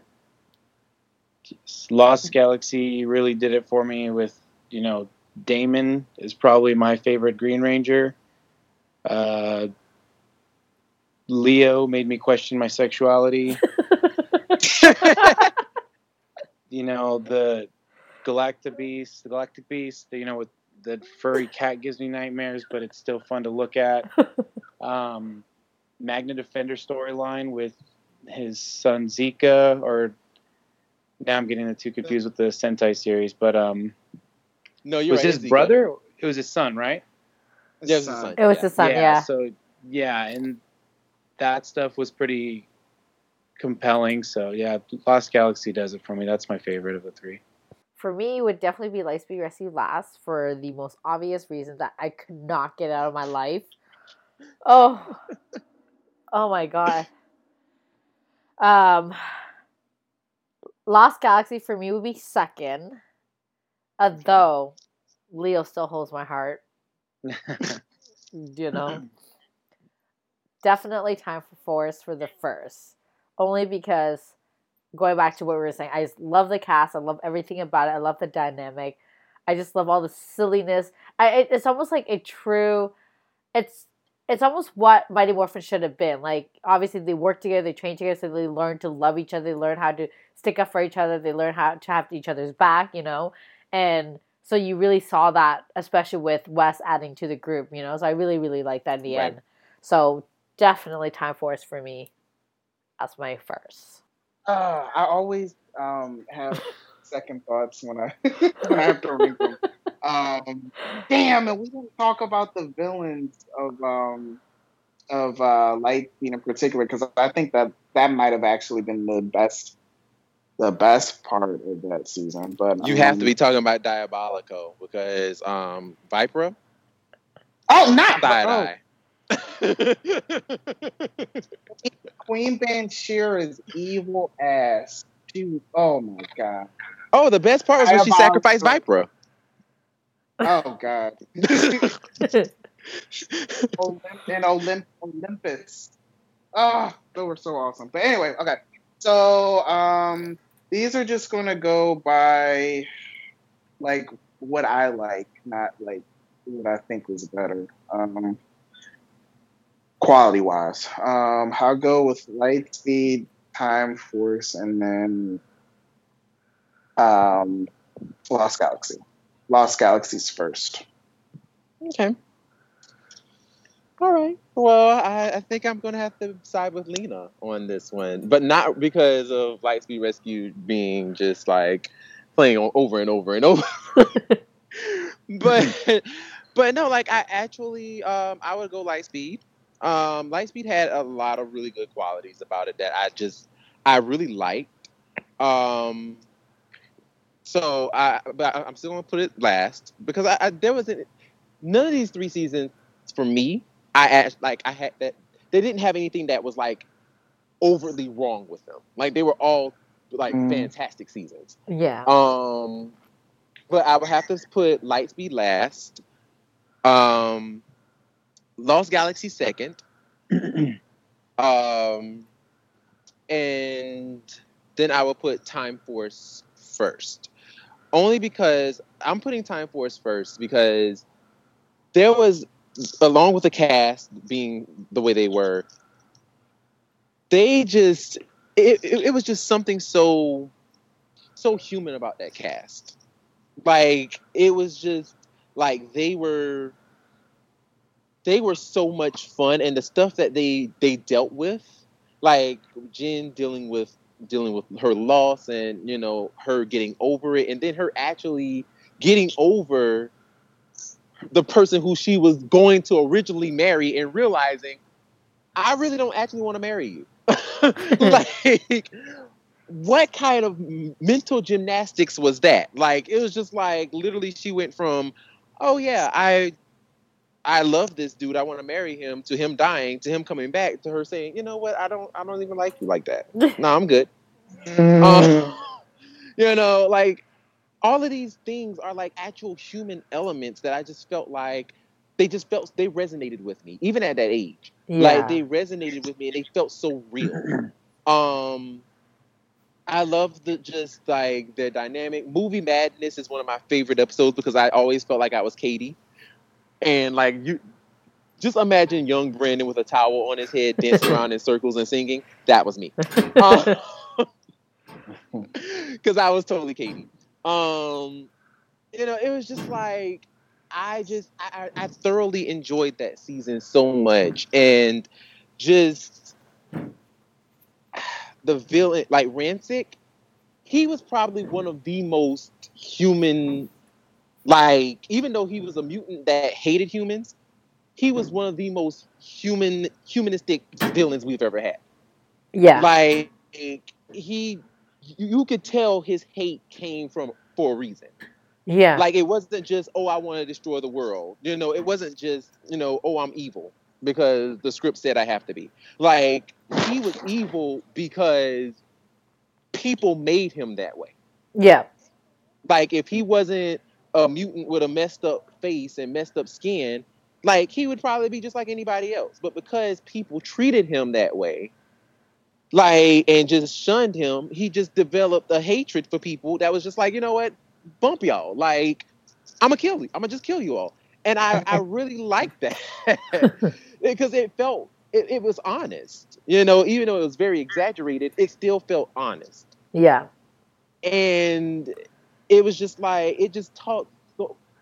Lost Galaxy really did it for me with, you know, Damon is probably my favorite Green Ranger. Uh, Leo made me question my sexuality. You know, the Galactic Beast, the Galactic Beast, you know, with the furry cat gives me nightmares, but it's still fun to look at. Um, Magna Defender storyline with his son Zika, or... Now I'm getting the two confused with the Sentai series, but um, no, you're was right, his brother. It was his son, right? His yeah, it was his son. It was yeah. his son. Yeah, yeah. So yeah, and that stuff was pretty compelling. So yeah, Lost Galaxy does it for me. That's my favorite of the three. For me, it would definitely be Lightspeed Rescue last for the most obvious reason that I could not get out of my life. Oh, oh my god. Um. Lost Galaxy for me would be second, although Leo still holds my heart. You know, definitely Time for Force for the first, only because going back to what we were saying, I just love the cast. I love everything about it. I love the dynamic. I just love all the silliness. I it, it's almost like a true. It's it's almost what Mighty Morphin should have been. Like, obviously they work together, they train together, so they learn to love each other. They learn how to stick up for each other. They learn how to have each other's back, you know? And so you really saw that, especially with Wes adding to the group, you know? So I really, really liked that in the right. end. So definitely Time Force for me. That's my first. Uh, I always um, have second thoughts when I, when I have to read them. Um, damn, and we didn't talk about the villains of... Um, of uh, Lightspeed in particular, because I think that that might have actually been the best the best part of that season. But You um, have to be talking about Diabolico, because um, Viper? Oh, not Viper! Oh. Queen Bansheera's evil ass. She was, oh, my God. Oh, the best part was when she sacrificed Viper. Oh, God. Olymp- and Olymp- Olympus. Oh, they were so awesome. But anyway, okay. So um, these are just going to go by like what I like, not like what I think was better. Um, quality-wise. Um, I'll go with Lightspeed, Time Force, and then um, Lost Galaxy. Lost Galaxy's first. Okay. All right. Well, I, I think I'm going to have to side with Lena on this one, but not because of Lightspeed Rescue being just like playing on over and over and over. but but no, like I actually um, I would go Lightspeed Um, Lightspeed had a lot of really good qualities about it that I just, I really liked. Um, so I, but I, I'm still gonna put it last because I, I there wasn't none of these three seasons for me. I asked, like I had that they didn't have anything that was like overly wrong with them. Like they were all like mm. fantastic seasons. Yeah. Um, but I would have to put Lightspeed last. Um, Lost Galaxy second. um, and then I would put Time Force first. Only because I'm putting Time Force first because there was, along with the cast being the way they were, they just, it, it, it was just something so, so human about that cast. Like, it was just, like, they were, they were so much fun, and the stuff that they, they dealt with, like Jen dealing with dealing with her loss, and you know her getting over it, and then her actually getting over the person who she was going to originally marry, and realizing I really don't actually want to marry you. Like, what kind of mental gymnastics was that? Like, it was just like literally she went from, oh yeah, I. I love this dude. I want to marry him. To him dying, to him coming back, to her saying, "You know what? I don't. I don't even like you like that. No, I'm good." um, you know, like all of these things are like actual human elements that I just felt like they just felt they resonated with me, even at that age. Yeah. Like they resonated with me, and they felt so real. um, I love the just like their dynamic. Movie Madness is one of my favorite episodes because I always felt like I was Katie. And like you, just imagine young Brandon with a towel on his head dancing around in circles and singing. That was me, because um, I was totally Katie. Um, you know, it was just like I just I, I thoroughly enjoyed that season so much, and just the villain like Rancic, he was probably one of the most human. Like, even though he was a mutant that hated humans, he was one of the most human, humanistic villains we've ever had. Yeah. Like, he, you could tell his hate came from, for a reason. Yeah. Like, it wasn't just, oh, I want to destroy the world. You know, it wasn't just, you know, oh, I'm evil because the script said I have to be. Like, he was evil because people made him that way. Yeah. Like, if he wasn't a mutant with a messed up face and messed up skin, like he would probably be just like anybody else. But because people treated him that way, like, and just shunned him, he just developed a hatred for people that was just like, you know what, bump y'all. Like, I'm going to kill you. I'm going to just kill you all. And I, I really liked that because it felt, it, it was honest, you know, even though it was very exaggerated, it still felt honest. Yeah. And it was just like, it just taught,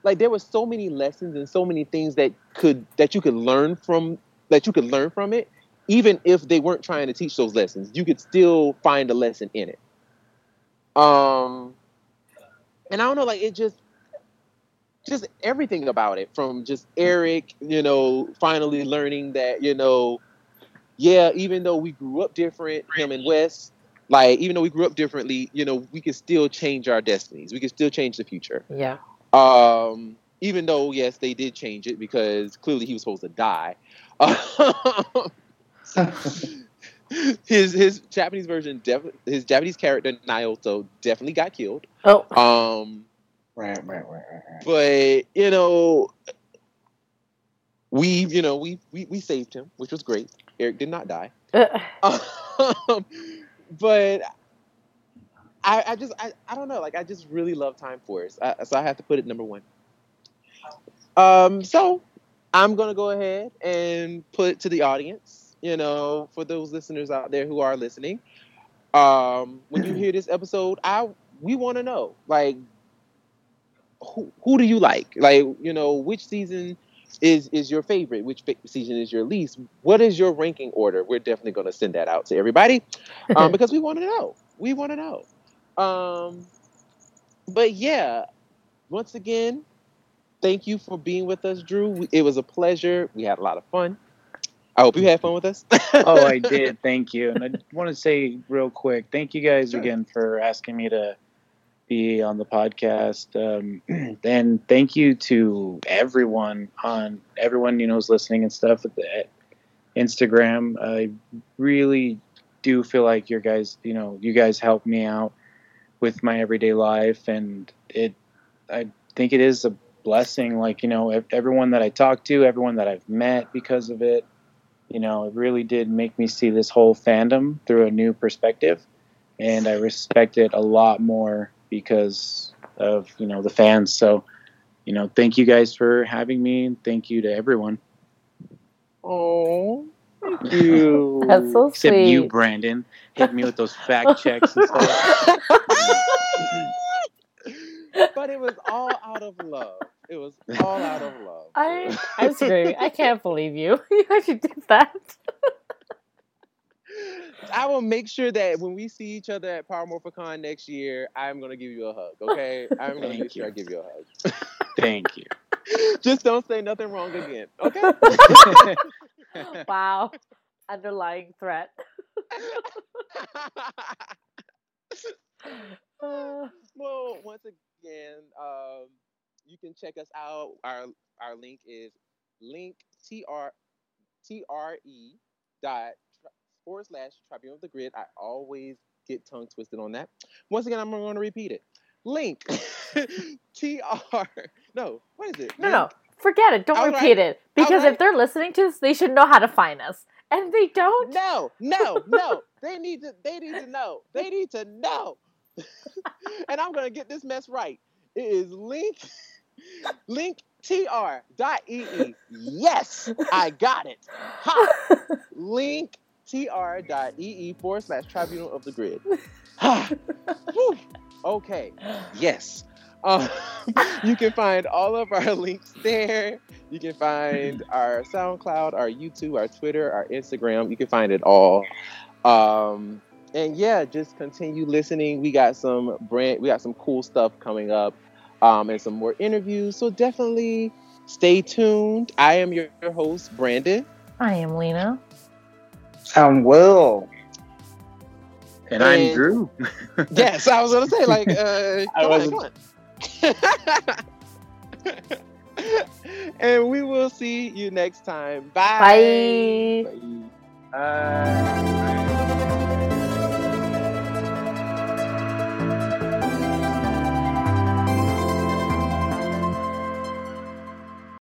like there were so many lessons and so many things that could, that you could learn from, that you could learn from it. Even if they weren't trying to teach those lessons, you could still find a lesson in it. Um, and I don't know, like it just, just everything about it from just Eric, you know, finally learning that, you know, yeah, even though we grew up different, him and Wes, like, even though we grew up differently, you know, we can still change our destinies. We can still change the future. Yeah. Um, even though, yes, they did change it because clearly he was supposed to die. his his Japanese version, def- his Japanese character, Naoto, definitely got killed. Oh. Um, right, right, right, right. But, you know, we, you know, we, we, we saved him, which was great. Eric did not die. Uh. Um, But I, I just, I, I don't know. Like, I just really love Time Force. I, so I have to put it number one. Um, so I'm going to go ahead and put to the audience, you know, for those listeners out there who are listening. Um, when you hear this episode, I we want to know, like, who, who do you like? Like, you know, which season is is your favorite? Which season is your least? What is your ranking order? We're definitely going to send that out to everybody um, because we want to know. We want to know. Um, but yeah, once again, thank you for being with us, Drew. It was a pleasure. We had a lot of fun. I hope you had fun with us. Oh, I did. Thank you. And I want to say real quick, thank you guys again for asking me to be on the podcast. Um, and thank you to everyone on everyone, you know, who's listening and stuff at, the, at Instagram. I really do feel like your guys, you know, you guys help me out with my everyday life. And it, I think it is a blessing. Like, you know, everyone that I talk to, everyone that I've met because of it, you know, it really did make me see this whole fandom through a new perspective, and I respect it a lot more because of, you know, the fans. So, you know, thank you guys for having me, and thank you to everyone. Oh, thank you. That's so Except sweet. Except you, Brandon, hit me with those fact checks and stuff. But it was all out of love. It was all out of love. I, I'm sorry. I can't believe you. You actually did that. I will make sure that when we see each other at Power Morphicon next year, I'm going to give you a hug, okay? I'm going to make sure I give you a hug. Thank you. Just don't say nothing wrong again, okay? Wow. Underlying threat. uh, well, once again, um, you can check us out. Our our link is link tr tre dot forward slash Tribune of the Grid. I always get tongue twisted on that. Once again, I'm going to repeat it. Link tr no, what is it? No, link. no, forget it. Don't repeat it, because if they're listening to us, they should know how to find us, and they don't. No, no, no. They need to. They need to know. They need to know. And I'm gonna get this mess right. It is link. link T R dot E E Yes, I got it. Ha! link T R dot E E forward slash Tribunal of the Grid. Ha! Whew. Okay. Yes. Um, you can find all of our links there. You can find our SoundCloud, our YouTube, our Twitter, our Instagram. You can find it all. Um, and yeah, just continue listening. We got some brand. We got some cool stuff coming up. Um, and some more interviews. So definitely stay tuned. I am your, your host, Brandon. I am Lena. I'm Will. And, and I'm Drew. Yes, I was going to say, like, uh, I wasn't. And we will see you next time. Bye. Bye. Bye. Bye.